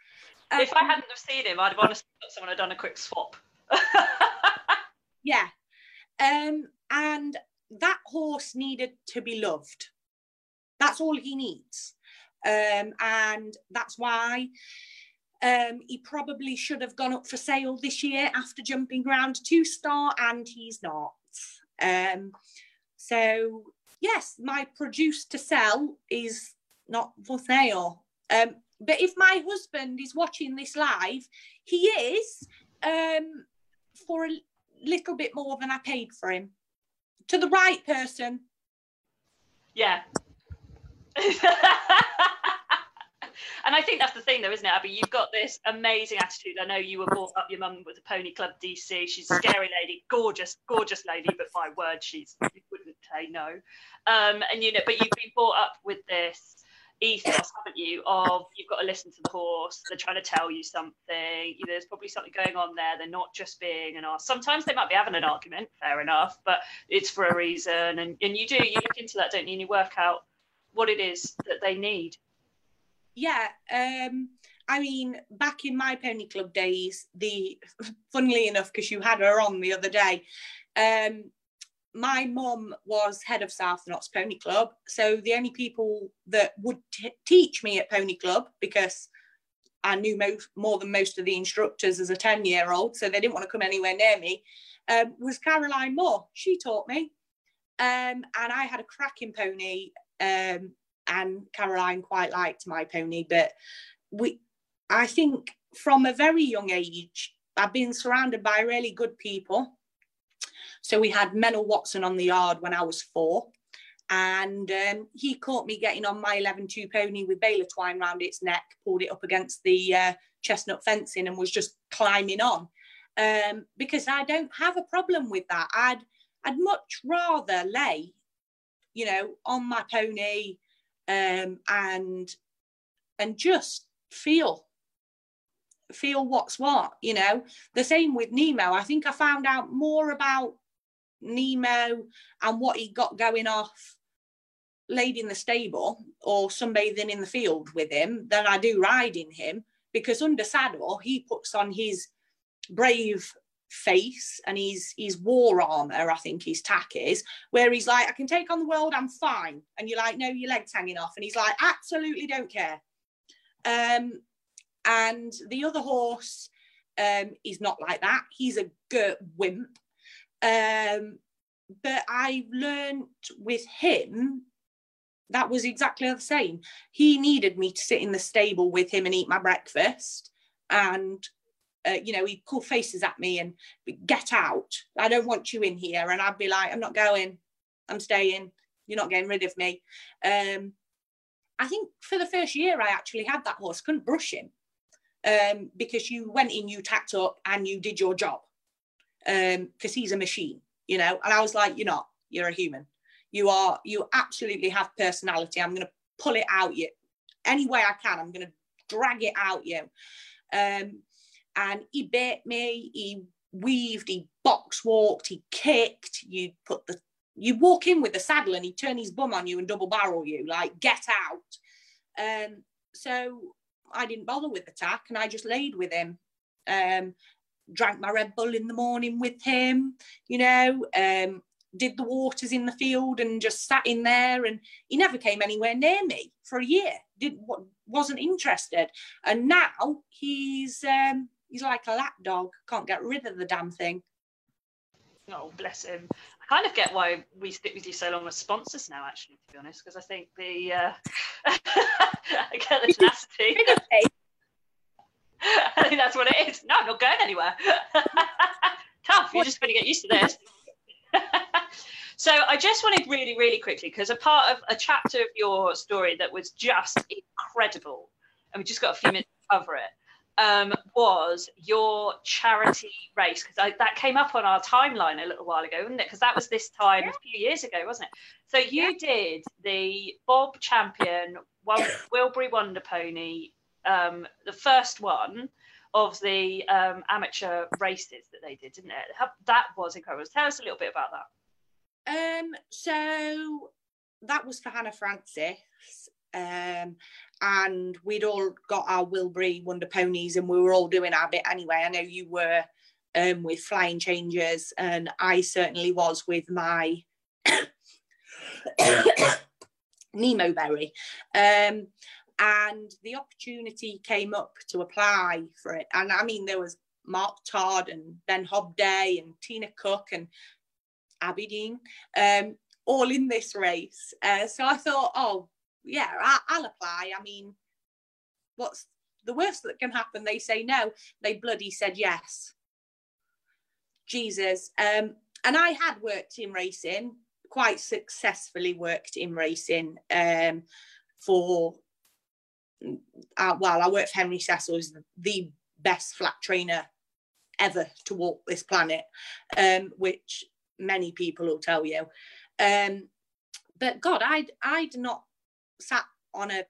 If I hadn't have seen him, I'd have honestly thought someone had done a quick swap. Yeah. And that horse needed to be loved. That's all he needs. And that's why He probably should have gone up for sale this year after jumping round two-star, and he's not. So yes, my produce to sell is not for sale. But if my husband is watching this live, he is, for a little bit more than I paid for him. To the right person. Yeah. And I think that's the thing, though, isn't it, Abby? You've got this amazing attitude. I know you were brought up, your mum was a Pony Club DC. She's a scary lady, gorgeous, gorgeous lady. But my word, you wouldn't say no. And you know, but you've been brought up with this ethos, haven't you? Of you've got to listen to the horse. They're trying to tell you something. You know, there's probably something going on there. They're not just being an arse. Sometimes they might be having an argument. Fair enough, but it's for a reason. And you do, you look into that, don't you? And you work out what it is that they need. Yeah, I mean, back in my Pony Club days, funnily enough, because you had her on the other day, my mum was head of South Knott's Pony Club. So the only people that would teach me at Pony Club, because I knew more than most of the instructors as a 10-year-old, so they didn't want to come anywhere near me, was Caroline Moore. She taught me. And I had a cracking pony, and Caroline quite liked my pony, but I think from a very young age, I've been surrounded by really good people. So we had Menel Watson on the yard when I was 4, and he caught me getting on my 11-2 pony with baler twine round its neck, pulled it up against the chestnut fencing and was just climbing on, because I don't have a problem with that. I'd much rather lay, you know, on my pony, and just feel what's what, you know. The same with Nemo. I think I found out more about Nemo and what he got going off laid in the stable or sunbathing in the field with him than I do riding him, because under saddle he puts on his brave face and his war armor, I think his tack is, where he's like, I can take on the world, I'm fine. And you're like, no, your leg's hanging off. And he's like, absolutely don't care. And the other horse is not like that. He's a girt wimp. But I learned with him that was exactly the same. He needed me to sit in the stable with him and eat my breakfast, and you know, he'd pull faces at me and get out. I don't want you in here. And I'd be like, I'm not going, I'm staying. You're not getting rid of me. I think for the first year I actually had that horse, couldn't brush him, because you went in, you tacked up and you did your job, because he's a machine, you know. And I was like, you're not, you're a human. You absolutely have personality. I'm going to pull it out you. Any way I can, I'm going to drag it out you. And he bit me, he weaved, he box walked, he kicked. You walk in with the saddle and he'd turn his bum on you and double barrel you, like, get out. So I didn't bother with the tack and I just laid with him. Drank my Red Bull in the morning with him, you know, did the waters in the field and just sat in there, and he never came anywhere near me for a year. Wasn't interested. And now he's like a lap dog, can't get rid of the damn thing. Oh, bless him. I kind of get why we stick with you so long as sponsors now, actually, to be honest, because I think the I get the tenacity. I think that's what it is. No, I'm not going anywhere. Tough, you're just going to get used to this. So I just wanted really, really quickly, because a part of a chapter of your story that was just incredible, and we just got a few minutes to cover it, was your charity race, because that came up on our timeline a little while ago, wasn't it? Because that was this time a few years ago, wasn't it? So you did the Bob Champion Wilbury Wonder Pony, the first one of the amateur races that they did, didn't it? That was incredible. Tell us a little bit about that. So that was for Hannah Francis. And we'd all got our Wilbury Wonder Ponies and we were all doing our bit anyway. I know you were with Flying Changers, and I certainly was with my Nemo Berry. and the opportunity came up to apply for it. And I mean, there was Mark Todd and Ben Hobday and Tina Cook and Abby Dean, all in this race. So I thought, oh, yeah, I'll apply. I mean, what's the worst that can happen? They say no. They bloody said yes. Jesus. And I had worked in racing, quite successfully worked in racing I worked for Henry Cecil, who's the best flat trainer ever to walk this planet, which many people will tell you. But God, I'd not sat on a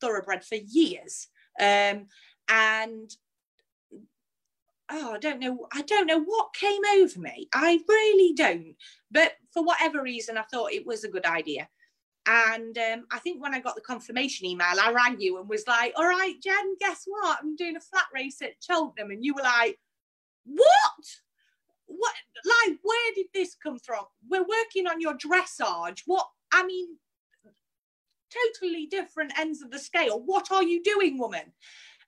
thoroughbred for years. I don't know what came over me. I really don't. But for whatever reason, I thought it was a good idea. And I think when I got the confirmation email, I rang you and was like, all right, Jen, guess what? I'm doing a flat race at Cheltenham. And you were like, what? Like, where did this come from? We're working on your dressage. What? I mean, totally different ends of the scale. What are you doing, woman?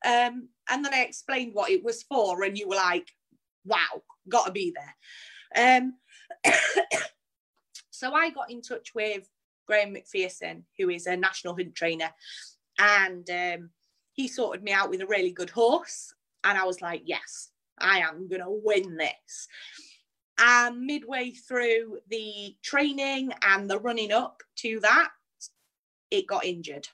And then I explained what it was for, and you were like, wow, gotta be there. So I got in touch with Graham McPherson, who is a national hunt trainer, and he sorted me out with a really good horse, and I was like, yes, I am gonna win this. And midway through the training and the running up to that, it got injured.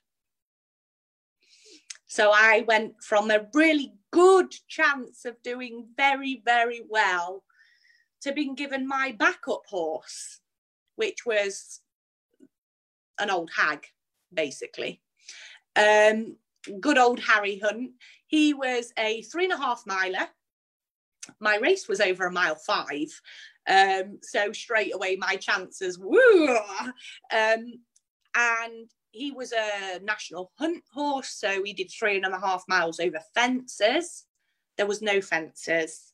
So I went from a really good chance of doing very, very well to being given my backup horse, which was an old hag, basically. Good old Harry Hunt. He was a 3.5 miler. My race was over 1.5 miles. So straight away, my chances, woo! And he was a national hunt horse, so he did 3.5 miles over fences. There was no fences.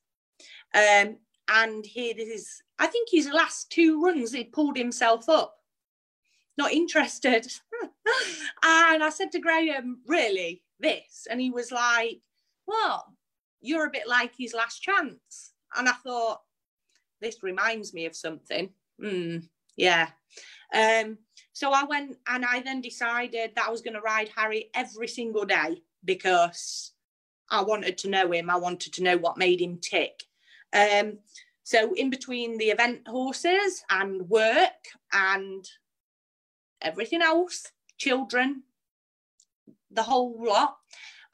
And I think his last two runs, he pulled himself up. Not interested. And I said to Graham, really, this? And he was like, well, you're a bit like his last chance. And I thought, this reminds me of something. Yeah. So I went, and I then decided that I was going to ride Harry every single day because I wanted to know him. I wanted to know what made him tick. So in between the event horses and work and everything else, children, the whole lot,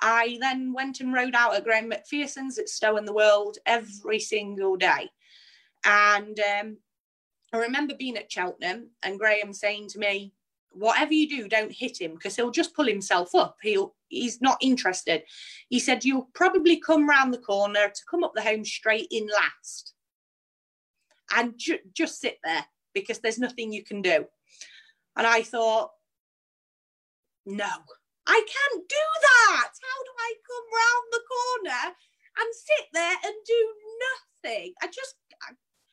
I then went and rode out at Graham McPherson's at Stowe and the World every single day. And I remember being at Cheltenham and Graham saying to me, whatever you do, don't hit him because he'll just pull himself up. He's not interested. He said, you'll probably come round the corner to come up the home straight in last and just sit there because there's nothing you can do. And I thought, no, I can't do that. How do I come round the corner and sit there and do nothing?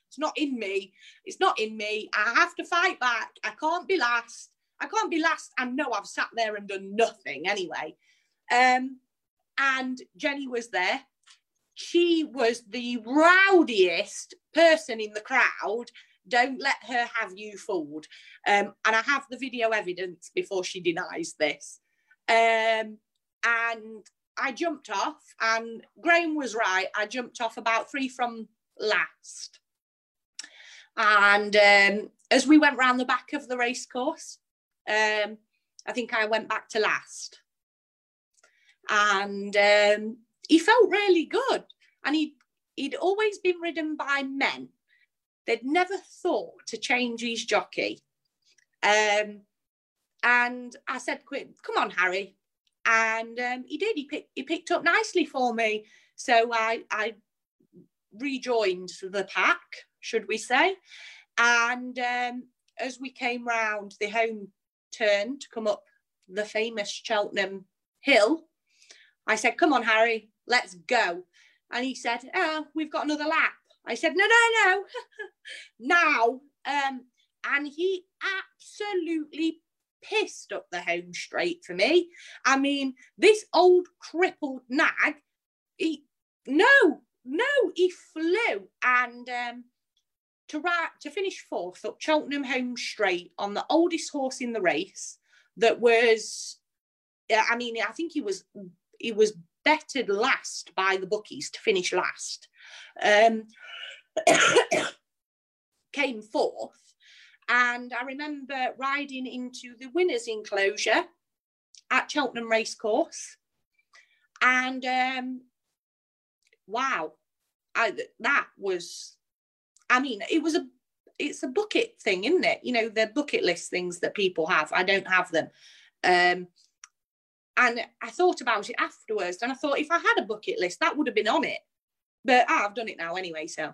It's not in me. It's not in me. I have to fight back. I can't be last. I can't be last. And no, I've sat there and done nothing anyway. And Jenny was there. She was the rowdiest person in the crowd. Don't let her have you fooled. And I have the video evidence before she denies this. And I jumped off, and Graham was right. I jumped off about 3 from last. And as we went round the back of the race course, I think I went back to last. And he felt really good. And he'd always been ridden by men. They'd never thought to change his jockey. And I said, come on, Harry. And he did. He picked up nicely for me. So I rejoined the pack, should we say. And as we came round the home turn to come up the famous Cheltenham hill, I said, come on, Harry, let's go. And he said, oh, we've got another lap. I said, no, now. And he absolutely pissed up the home straight for me. I mean, this old crippled nag, he flew, and to finish fourth up Cheltenham home straight on the oldest horse in the race, that was, I mean, I think he was bettered last by the bookies to finish last, came fourth. And I remember riding into the winner's enclosure at Cheltenham Racecourse, and wow, it's a bucket thing, isn't it? You know, the bucket list things that people have. I don't have them. And I thought about it afterwards, and I thought if I had a bucket list, that would have been on it. But I've done it now anyway, so.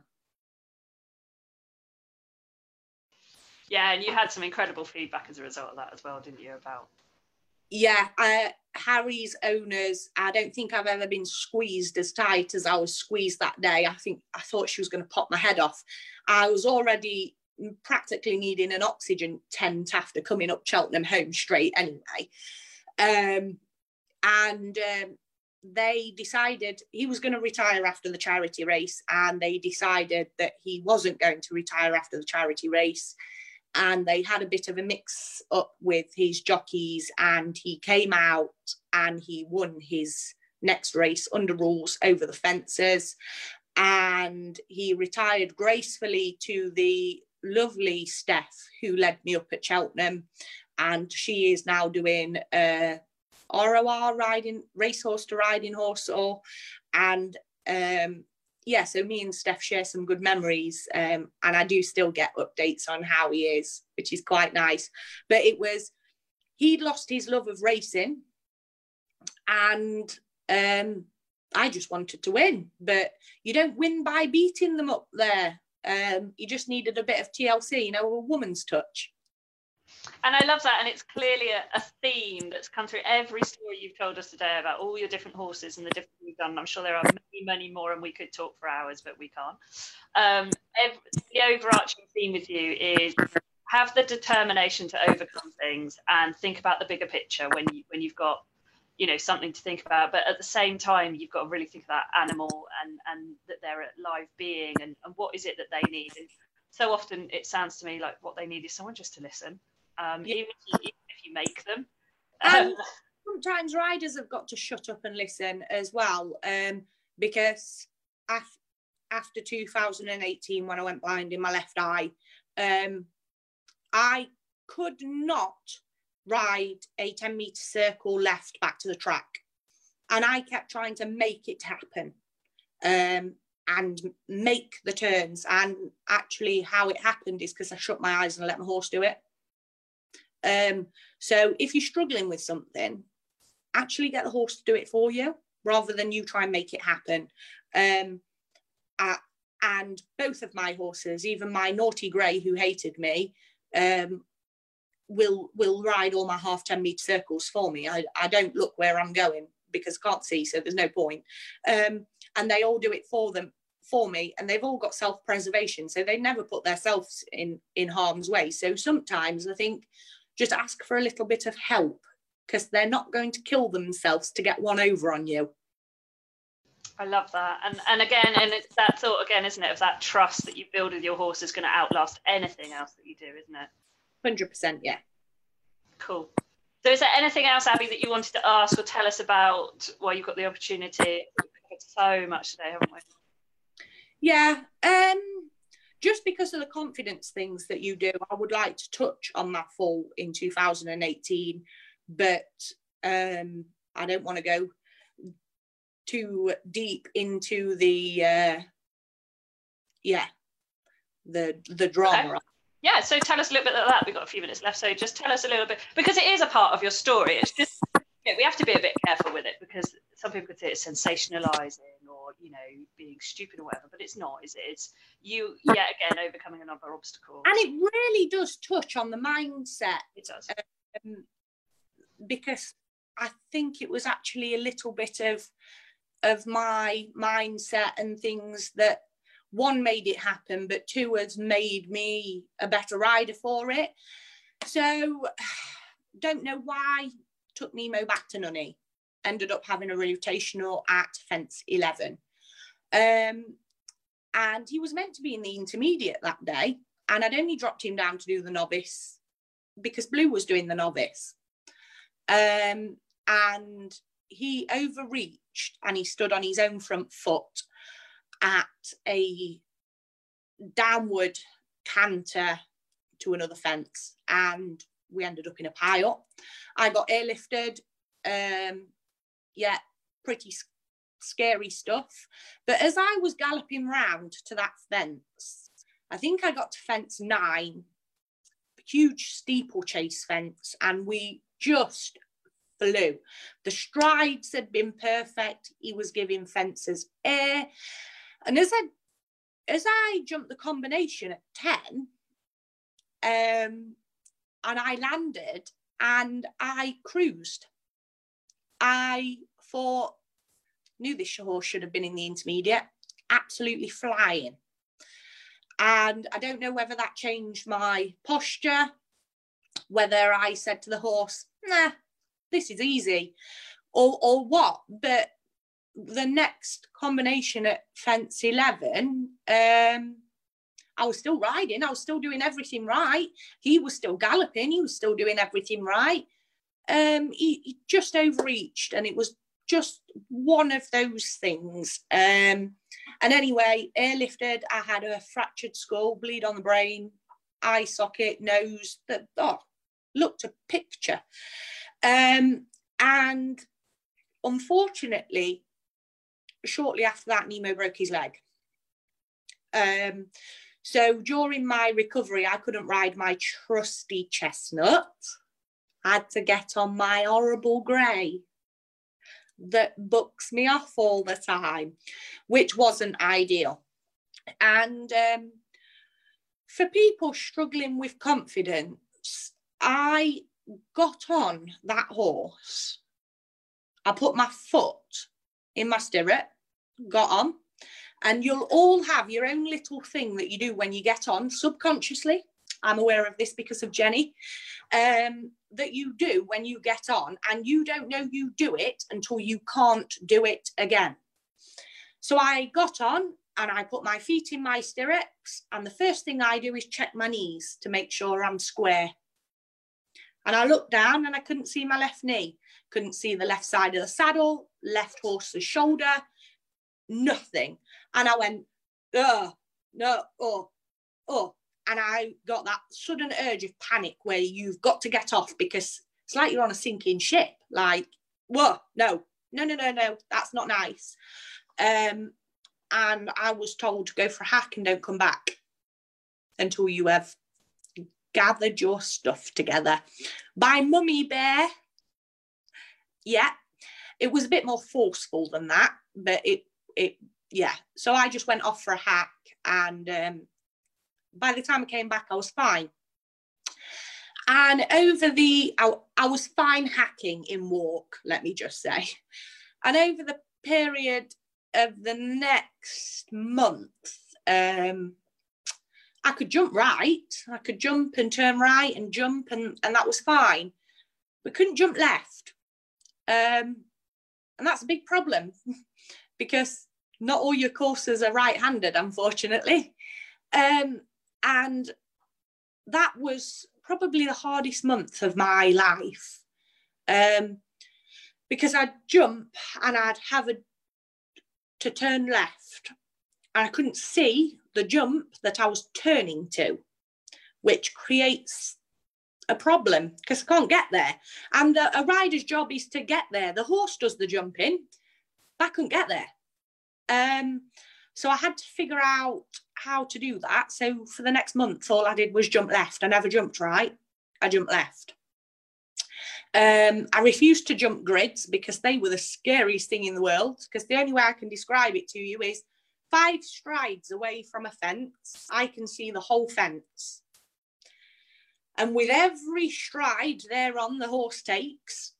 Yeah, and you had some incredible feedback as a result of that as well, didn't you, about... Yeah, Harry's owners, I don't think I've ever been squeezed as tight as I was squeezed that day. I thought she was going to pop my head off. I was already practically needing an oxygen tent after coming up Cheltenham home straight anyway. They decided he was going to retire after the charity race, and they decided that he wasn't going to retire after the charity race. And they had a bit of a mix up with his jockeys, and he came out and he won his next race under rules over the fences. And he retired gracefully to the lovely Steph, who led me up at Cheltenham. And she is now doing ROR riding, racehorse to riding horse. So me and Steph share some good memories, and I do still get updates on how he is, which is quite nice. But he'd lost his love of racing, and I just wanted to win. But you don't win by beating them up there. You just needed a bit of TLC, you know, a woman's touch. And I love that, and it's clearly a theme that's come through every story you've told us today about all your different horses and the different you've done. I'm sure there are many, many more, and we could talk for hours, but we can't. The overarching theme with you is have the determination to overcome things and think about the bigger picture when you've got, you know, something to think about. But at the same time, you've got to really think of that animal and that they're a live being, and what is it that they need. And so often it sounds to me like what they need is someone just to listen. Even if you make them. Sometimes riders have got to shut up and listen as well, because after 2018, when I went blind in my left eye, I could not ride a 10-metre circle left back to the track. And I kept trying to make it happen and make the turns. And actually how it happened is because I shut my eyes and I let my horse do it. So if you're struggling with something, actually get the horse to do it for you rather than you try and make it happen. And both of my horses, even my naughty grey who hated me, will ride all my half 10-metre circles for me. I don't look where I'm going because I can't see, so there's no point. And they all do it for me, and they've all got self-preservation, so they never put themselves in harm's way. So sometimes I think, just ask for a little bit of help, because they're not going to kill themselves to get one over on you. I love that. And again, and it's that thought again, isn't it, of that trust that you build with your horse is going to outlast anything else that you do, isn't it? 100%, yeah. Cool. So is there anything else, Abby, that you wanted to ask or tell us about while you've got the opportunity? We've covered so much today, haven't we? Yeah. Just because of the confidence things that you do, I would like to touch on that fall in 2018, but I don't want to go too deep into the drama. Okay. Yeah, so tell us a little bit of that. We've got a few minutes left, so just tell us a little bit, because it is a part of your story. It's just, you know, we have to be a bit careful with it, because some people could say it's sensationalising, or, you know, being stupid or whatever, but it's not, is it? It's you, yet again, overcoming another obstacle. And it really does touch on the mindset. It does. Because I think it was actually a little bit of my mindset and things that, one, made it happen, but two, has made me a better rider for it. So don't know why, took Nemo back to Nunney. Ended up having a rotational at fence 11. And he was meant to be in the intermediate that day. And I'd only dropped him down to do the novice because Blue was doing the novice. And he overreached and he stood on his own front foot at a downward canter to another fence. And we ended up in a pile. I got airlifted. Yeah, pretty scary stuff. But as I was galloping round to that fence, I think I got to fence 9, huge steeplechase fence, and we just flew. The strides had been perfect. He was giving fences air. And as I jumped the combination at 10, and I landed and I cruised. I thought, knew this horse should have been in the intermediate, absolutely flying. And I don't know whether that changed my posture, whether I said to the horse, nah, this is easy, or what. But the next combination at fence 11, I was still riding, I was still doing everything right. He was still galloping, he was still doing everything right. He just overreached, and it was just one of those things. And anyway, airlifted, I had a fractured skull, bleed on the brain, eye socket, nose, that looked a picture. And unfortunately, shortly after that, Nemo broke his leg. So during my recovery, I couldn't ride my trusty chestnut. Had to get on my horrible grey that bucks me off all the time, which wasn't ideal. And for people struggling with confidence, I got on that horse. I put my foot in my stirrup, got on, and you'll all have your own little thing that you do when you get on subconsciously. I'm aware of this because of Jenny, that you do when you get on, and you don't know you do it until you can't do it again. So I got on and I put my feet in my stirrups, and the first thing I do is check my knees to make sure I'm square. And I looked down and I couldn't see my left knee, couldn't see the left side of the saddle, left horse's shoulder, nothing. And I went, oh, no, oh, oh. And I got that sudden urge of panic where you've got to get off because it's like you're on a sinking ship. Like, whoa, no, that's not nice. And I was told to go for a hack and don't come back until you have gathered your stuff together. By Mummy Bear. Yeah, it was a bit more forceful than that, but it yeah. So I just went off for a hack, and by the time I came back, I was fine. And I was fine hacking in walk, let me just say. And over the period of the next month, I could jump right. I could jump and turn right and jump, and that was fine. But couldn't jump left. And that's a big problem because not all your coursers are right-handed, unfortunately. And that was probably the hardest month of my life, because I'd jump and I'd have to turn left, and I couldn't see the jump that I was turning to, which creates a problem because I can't get there. And a rider's job is to get there. The horse does the jumping, but I couldn't get there. So I had to figure out how to do that. So for the next month, all I did was jump left. I never jumped right. I jumped left. I refused to jump grids because they were the scariest thing in the world, because the only way I can describe it to you is 5 strides away from a fence, I can see the whole fence. And with every stride thereon the horse takes,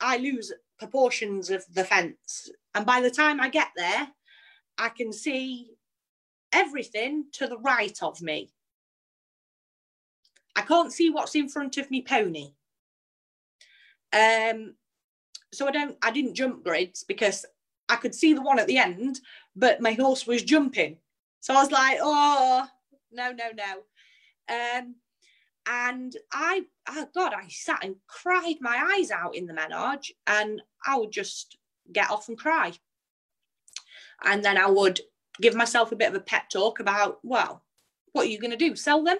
I lose proportions of the fence. And by the time I get there, I can see everything to the right of me. I can't see what's in front of me pony. So I didn't jump grids because I could see the one at the end, but my horse was jumping. So I was like, oh, no. And I sat and cried my eyes out in the menage, and I would just get off and cry. And then I would give myself a bit of a pep talk about, well, what are you going to do? Sell them?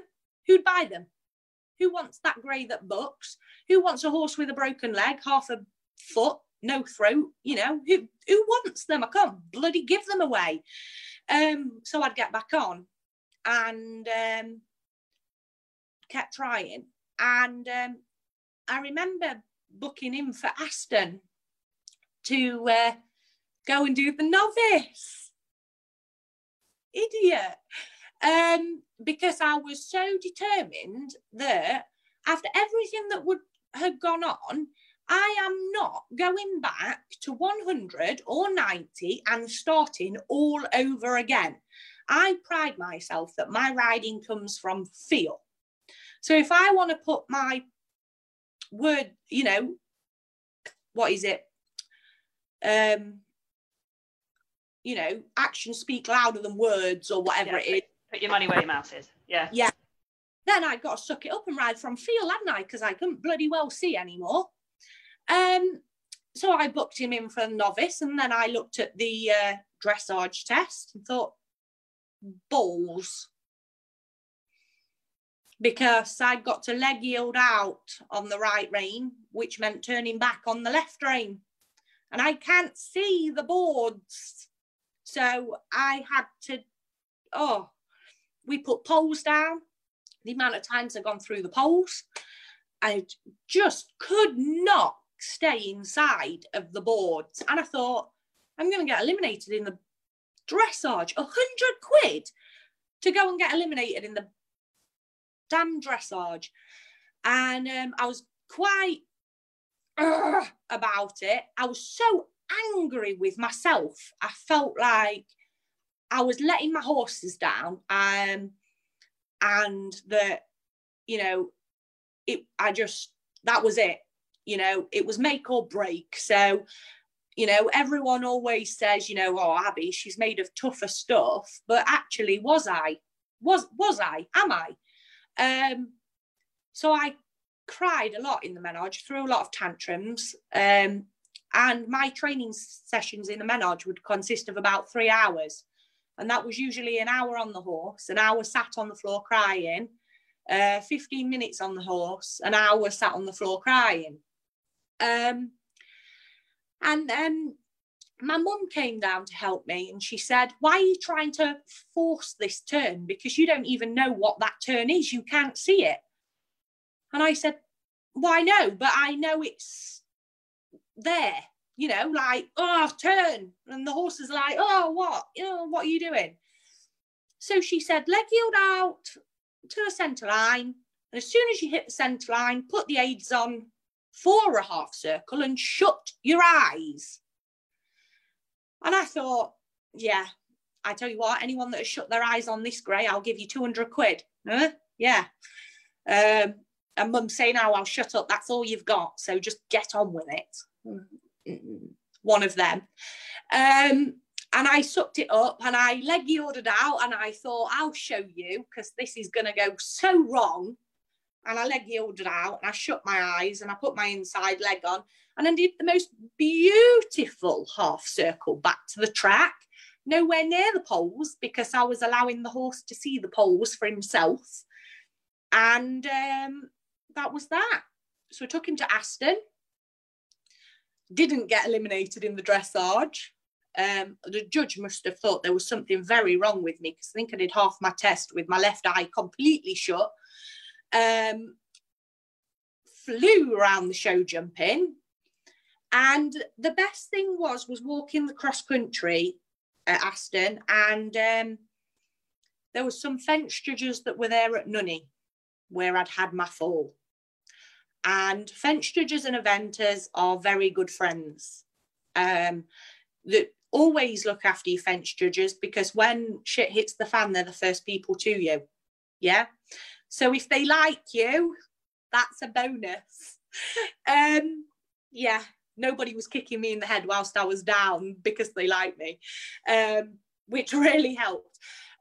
Who'd buy them? Who wants that grey that bucks? Who wants a horse with a broken leg, half a foot, no throat? You know, who wants them? I can't bloody give them away. So I'd get back on and kept trying. And I remember booking in for Aston to go and do the novice. Idiot. Because I was so determined that after everything that would have gone on, I am not going back to 100 or 90 and starting all over again. I pride myself that my riding comes from feel. So if I want to put my word, you know, what is it? You know, actions speak louder than words or whatever it is. Put your money where your mouth is. Yeah. Yeah. Then I got to suck it up and ride from feel, hadn't I? Because I couldn't bloody well see anymore. So I booked him in for a novice, and then I looked at the dressage test and thought, balls. Because I got to leg yield out on the right rein, which meant turning back on the left rein. And I can't see the boards. So I had to, we put poles down. The amount of times I've gone through the poles, I just could not stay inside of the boards. And I thought, I'm going to get eliminated in the dressage. £100 to go and get eliminated in the damn dressage. And I was quite about it. I was so angry with myself. I felt like I was letting my horses down, and that, you know, that was it. You know, it was make or break. So, you know, everyone always says, you know, oh, Abby, she's made of tougher stuff, but actually, was I? Am I? So I cried a lot in the menage, threw a lot of tantrums, and my training sessions in the menage would consist of about 3 hours, and that was usually an hour on the horse, an hour sat on the floor crying, 15 minutes on the horse, an hour sat on the floor crying. And then my mum came down to help me, and she said, why are you trying to force this turn? Because you don't even know what that turn is. You can't see it. And I said, well, I know, but I know it's there, you know, like, oh, turn. And the horse is like, oh, what? You know, what are you doing? So she said, leg yield out to the centre line. And as soon as you hit the centre line, put the aids on for a half circle and shut your eyes. And I thought, yeah, I tell you what, anyone that has shut their eyes on this grey, I'll give you £200. Huh? Yeah. And mum saying, oh, I'll shut up. That's all you've got. So just get on with it. One of them. And I sucked it up and I leg yielded out, and I thought, I'll show you, because this is going to go so wrong. And I leg yielded out and I shut my eyes and I put my inside leg on, and I did the most beautiful half circle back to the track, nowhere near the poles, because I was allowing the horse to see the poles for himself. And that was that. So I took him to Aston. Didn't get eliminated in the dressage. The judge must have thought there was something very wrong with me, because I think I did half my test with my left eye completely shut. Flew around the show jumping, and the best thing was walking the cross country at Aston, and there was some fence judges that were there at Nunney where I'd had my fall, and fence judges and eventers are very good friends. That always look after your fence judges, because when shit hits the fan, they're the first people to you. Yeah. So if they like you, that's a bonus. yeah, nobody was kicking me in the head whilst I was down because they liked me, which really helped.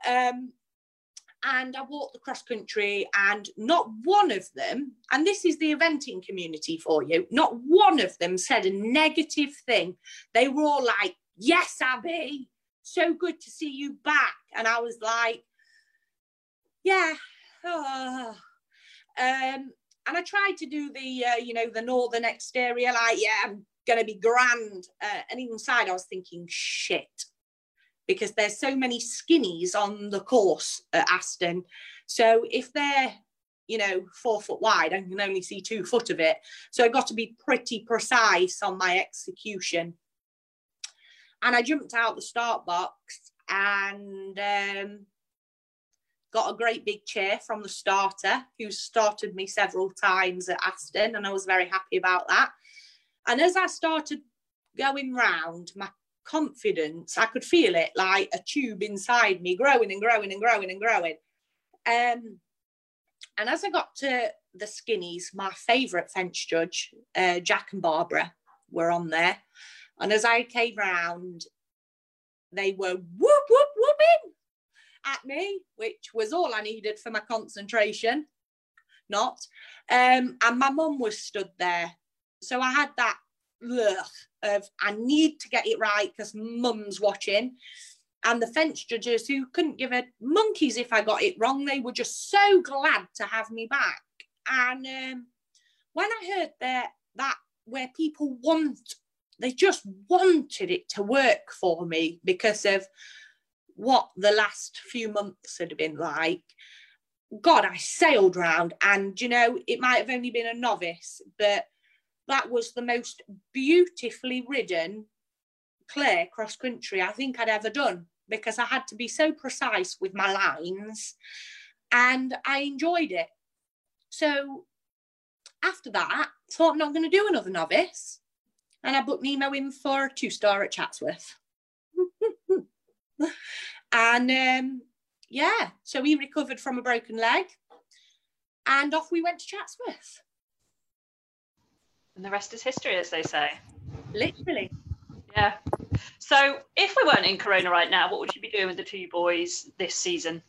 And I walked the cross country, and not one of them, and this is the eventing community for you, not one of them said a negative thing. They were all like, yes, Abby, so good to see you back. And I was like, yeah. Oh. And I tried to do the, you know, the northern exterior, like, yeah, I'm going to be grand. And inside I was thinking, shit, because there's so many skinnies on the course at Aston. So if they're, you know, 4 foot wide, I can only see 2 foot of it. So I've got to be pretty precise on my execution. And I jumped out the start box and got a great big cheer from the starter, who started me several times at Aston, and I was very happy about that. And as I started going round, my confidence, I could feel it like a tube inside me growing and growing and growing and growing. And as I got to the skinnies, my favourite fence judge, Jack and Barbara, were on there. And as I came round, they were whoop, whoop, whooping at me, which was all I needed for my concentration. Not. And my mum was stood there. So I had that lurch of, I need to get it right because mum's watching. And the fence judges, who couldn't give a monkeys if I got it wrong, they were just so glad to have me back. And when I heard that where people want, they just wanted it to work for me because of what the last few months had been like. God, I sailed round, and, you know, it might have only been a novice, but that was the most beautifully ridden clear cross country I think I'd ever done, because I had to be so precise with my lines, and I enjoyed it. So after that, I thought, I'm not going to do another novice. And I booked Nemo in for a 2-star at Chatsworth. And yeah, so he recovered from a broken leg, and off we went to Chatsworth. And the rest is history, as they say. Literally. Yeah. So if we weren't in Corona right now, what would you be doing with the two boys this season?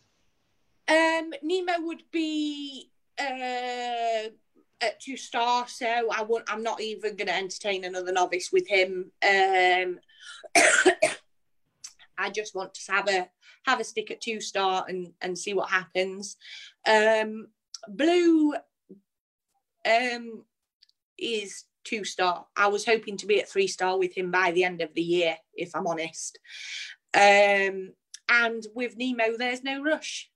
Nemo would be... at 2-star, so I'm not even going to entertain another novice with him. I just want to have a stick at 2-star and see what happens. Blue is 2-star. I was hoping to be at 3-star with him by the end of the year, if I'm honest. And with Nemo, there's no rush.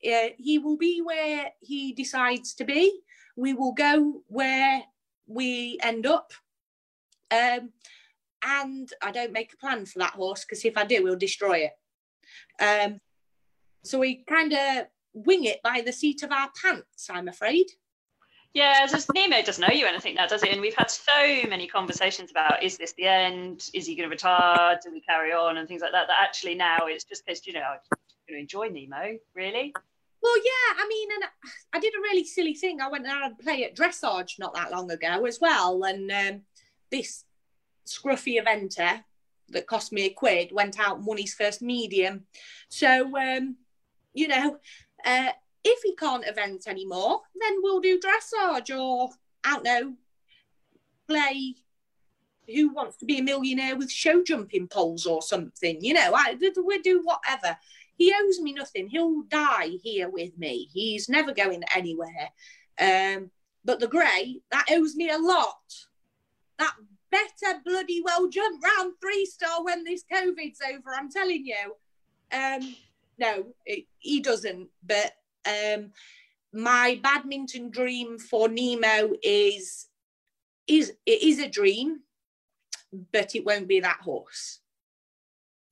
He will be where he decides to be. We will go where we end up. And I don't make a plan for that horse, because if I do, we'll destroy it. So we kind of wing it by the seat of our pants, I'm afraid. Yeah, just Nemo doesn't know you anything now, does it? And we've had so many conversations about, is this the end? Is he going to retire? Do we carry on? And things like that, that actually now it's just because, you know, I'm going to enjoy Nemo, really. Well, yeah, I mean, and I did a really silly thing. I went out and played at dressage not that long ago as well. And this scruffy eventer that cost me £1 went out and won his first medium. So, you know, if he can't event anymore, then we'll do dressage, or, I don't know, play Who Wants to Be a Millionaire with show jumping poles or something. You know, we'll do whatever. He owes me nothing. He'll die here with me. He's never going anywhere. But the grey, that owes me a lot. That better bloody well jump round 3-star when this COVID's over, I'm telling you. No, he doesn't. But my badminton dream for Nemo is a dream, but it won't be that horse,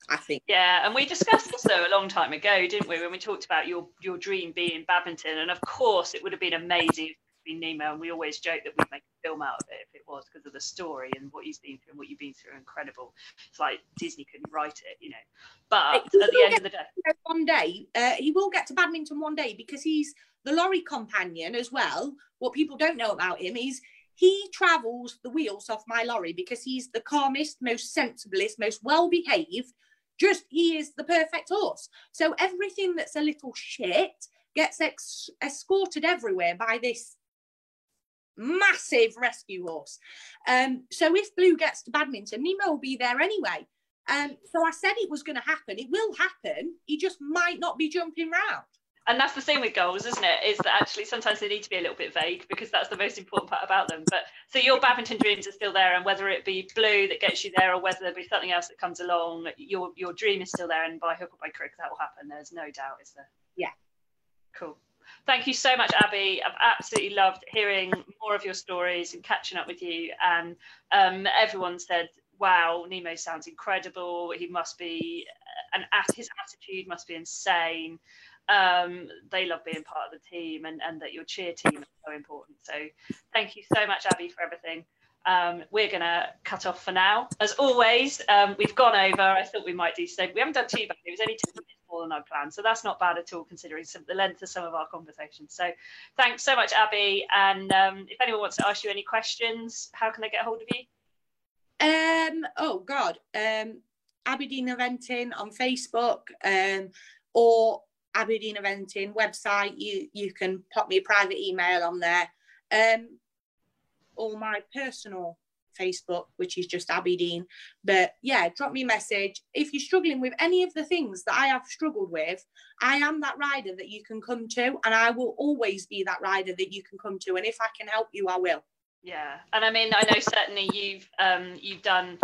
I think. Yeah, and we discussed this though a long time ago, didn't we, when we talked about your dream being badminton. And of course it would have been amazing if it had been Nemo, and we always joke that we'd make a film out of it if it was, because of the story and what he's been through and what you've been through. Incredible. It's like Disney couldn't write it, you know. But at the end of the day, one day he will get to badminton one day, because he's the lorry companion as well. What people don't know about him is He travels the wheels off my lorry because he's the calmest, most sensiblest, most well-behaved. Just, he is the perfect horse. So everything that's a little shit gets escorted everywhere by this massive rescue horse. So if Blue gets to Badminton, Nemo will be there anyway. So I said it was going to happen. It will happen. He just might not be jumping round. And that's the thing with goals, isn't it? Is that actually sometimes they need to be a little bit vague, because that's the most important part about them. But so your badminton dreams are still there, and whether it be Blue that gets you there or whether there be something else that comes along, your dream is still there, and by hook or by crook that will happen. There's no doubt, is there? Yeah. Cool. Thank you so much, Abby. I've absolutely loved hearing more of your stories and catching up with you. And everyone said, wow, Nemo sounds incredible. He must be, and his attitude must be insane. They love being part of the team, and that your cheer team is so important. So thank you so much, Abby, for everything. We're gonna cut off for now, as always. We've gone over. I thought we might do so. We haven't done too bad. It was only 2 minutes more than I planned, so that's not bad at all, considering the length of some of our conversations. So thanks so much, Abby, and if anyone wants to ask you any questions, how can they get hold of you? Abby Dean Eventing on Facebook, or Abby Dean Eventing website. You can pop me a private email on there, or my personal Facebook, which is just Abby Dean. But yeah, drop me a message if you're struggling with any of the things that I have struggled with. I am that rider that you can come to, and I will always be that rider that you can come to, and if I can help you, I will. Yeah, and I mean, I know certainly you've done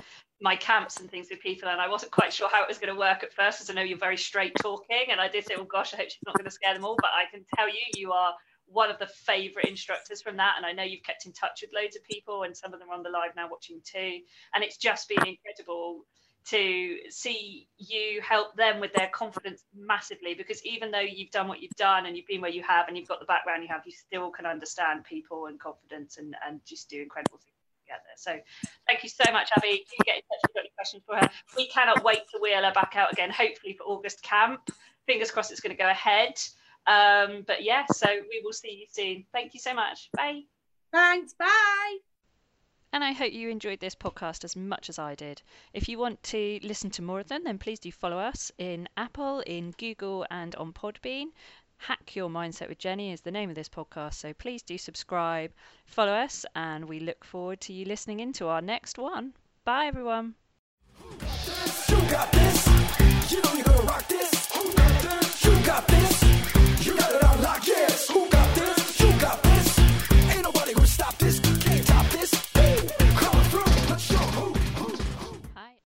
my camps and things with people, and I wasn't quite sure how it was going to work at first, because I know you're very straight talking, and I did say, oh gosh, I hope she's not going to scare them all. But I can tell you, you are one of the favourite instructors from that, and I know you've kept in touch with loads of people, and some of them are on the live now watching too, and it's just been incredible to see you help them with their confidence massively, because even though you've done what you've done and you've been where you have and you've got the background you have, you still can understand people and confidence and just do incredible things together. So thank you so much, Abby. Do get in touch if you've got any questions for her. We cannot wait to wheel her back out again, hopefully for August camp. Fingers crossed it's going to go ahead. But yeah, so we will see you soon. Thank you so much. Bye. Thanks. Bye. And I hope you enjoyed this podcast as much as I did. If you want to listen to more of them, then please do follow us in Apple, in Google, and on Podbean. Hack Your Mindset with Jenny is the name of this podcast, so please do subscribe, follow us, and we look forward to you listening into our next one. Bye, everyone.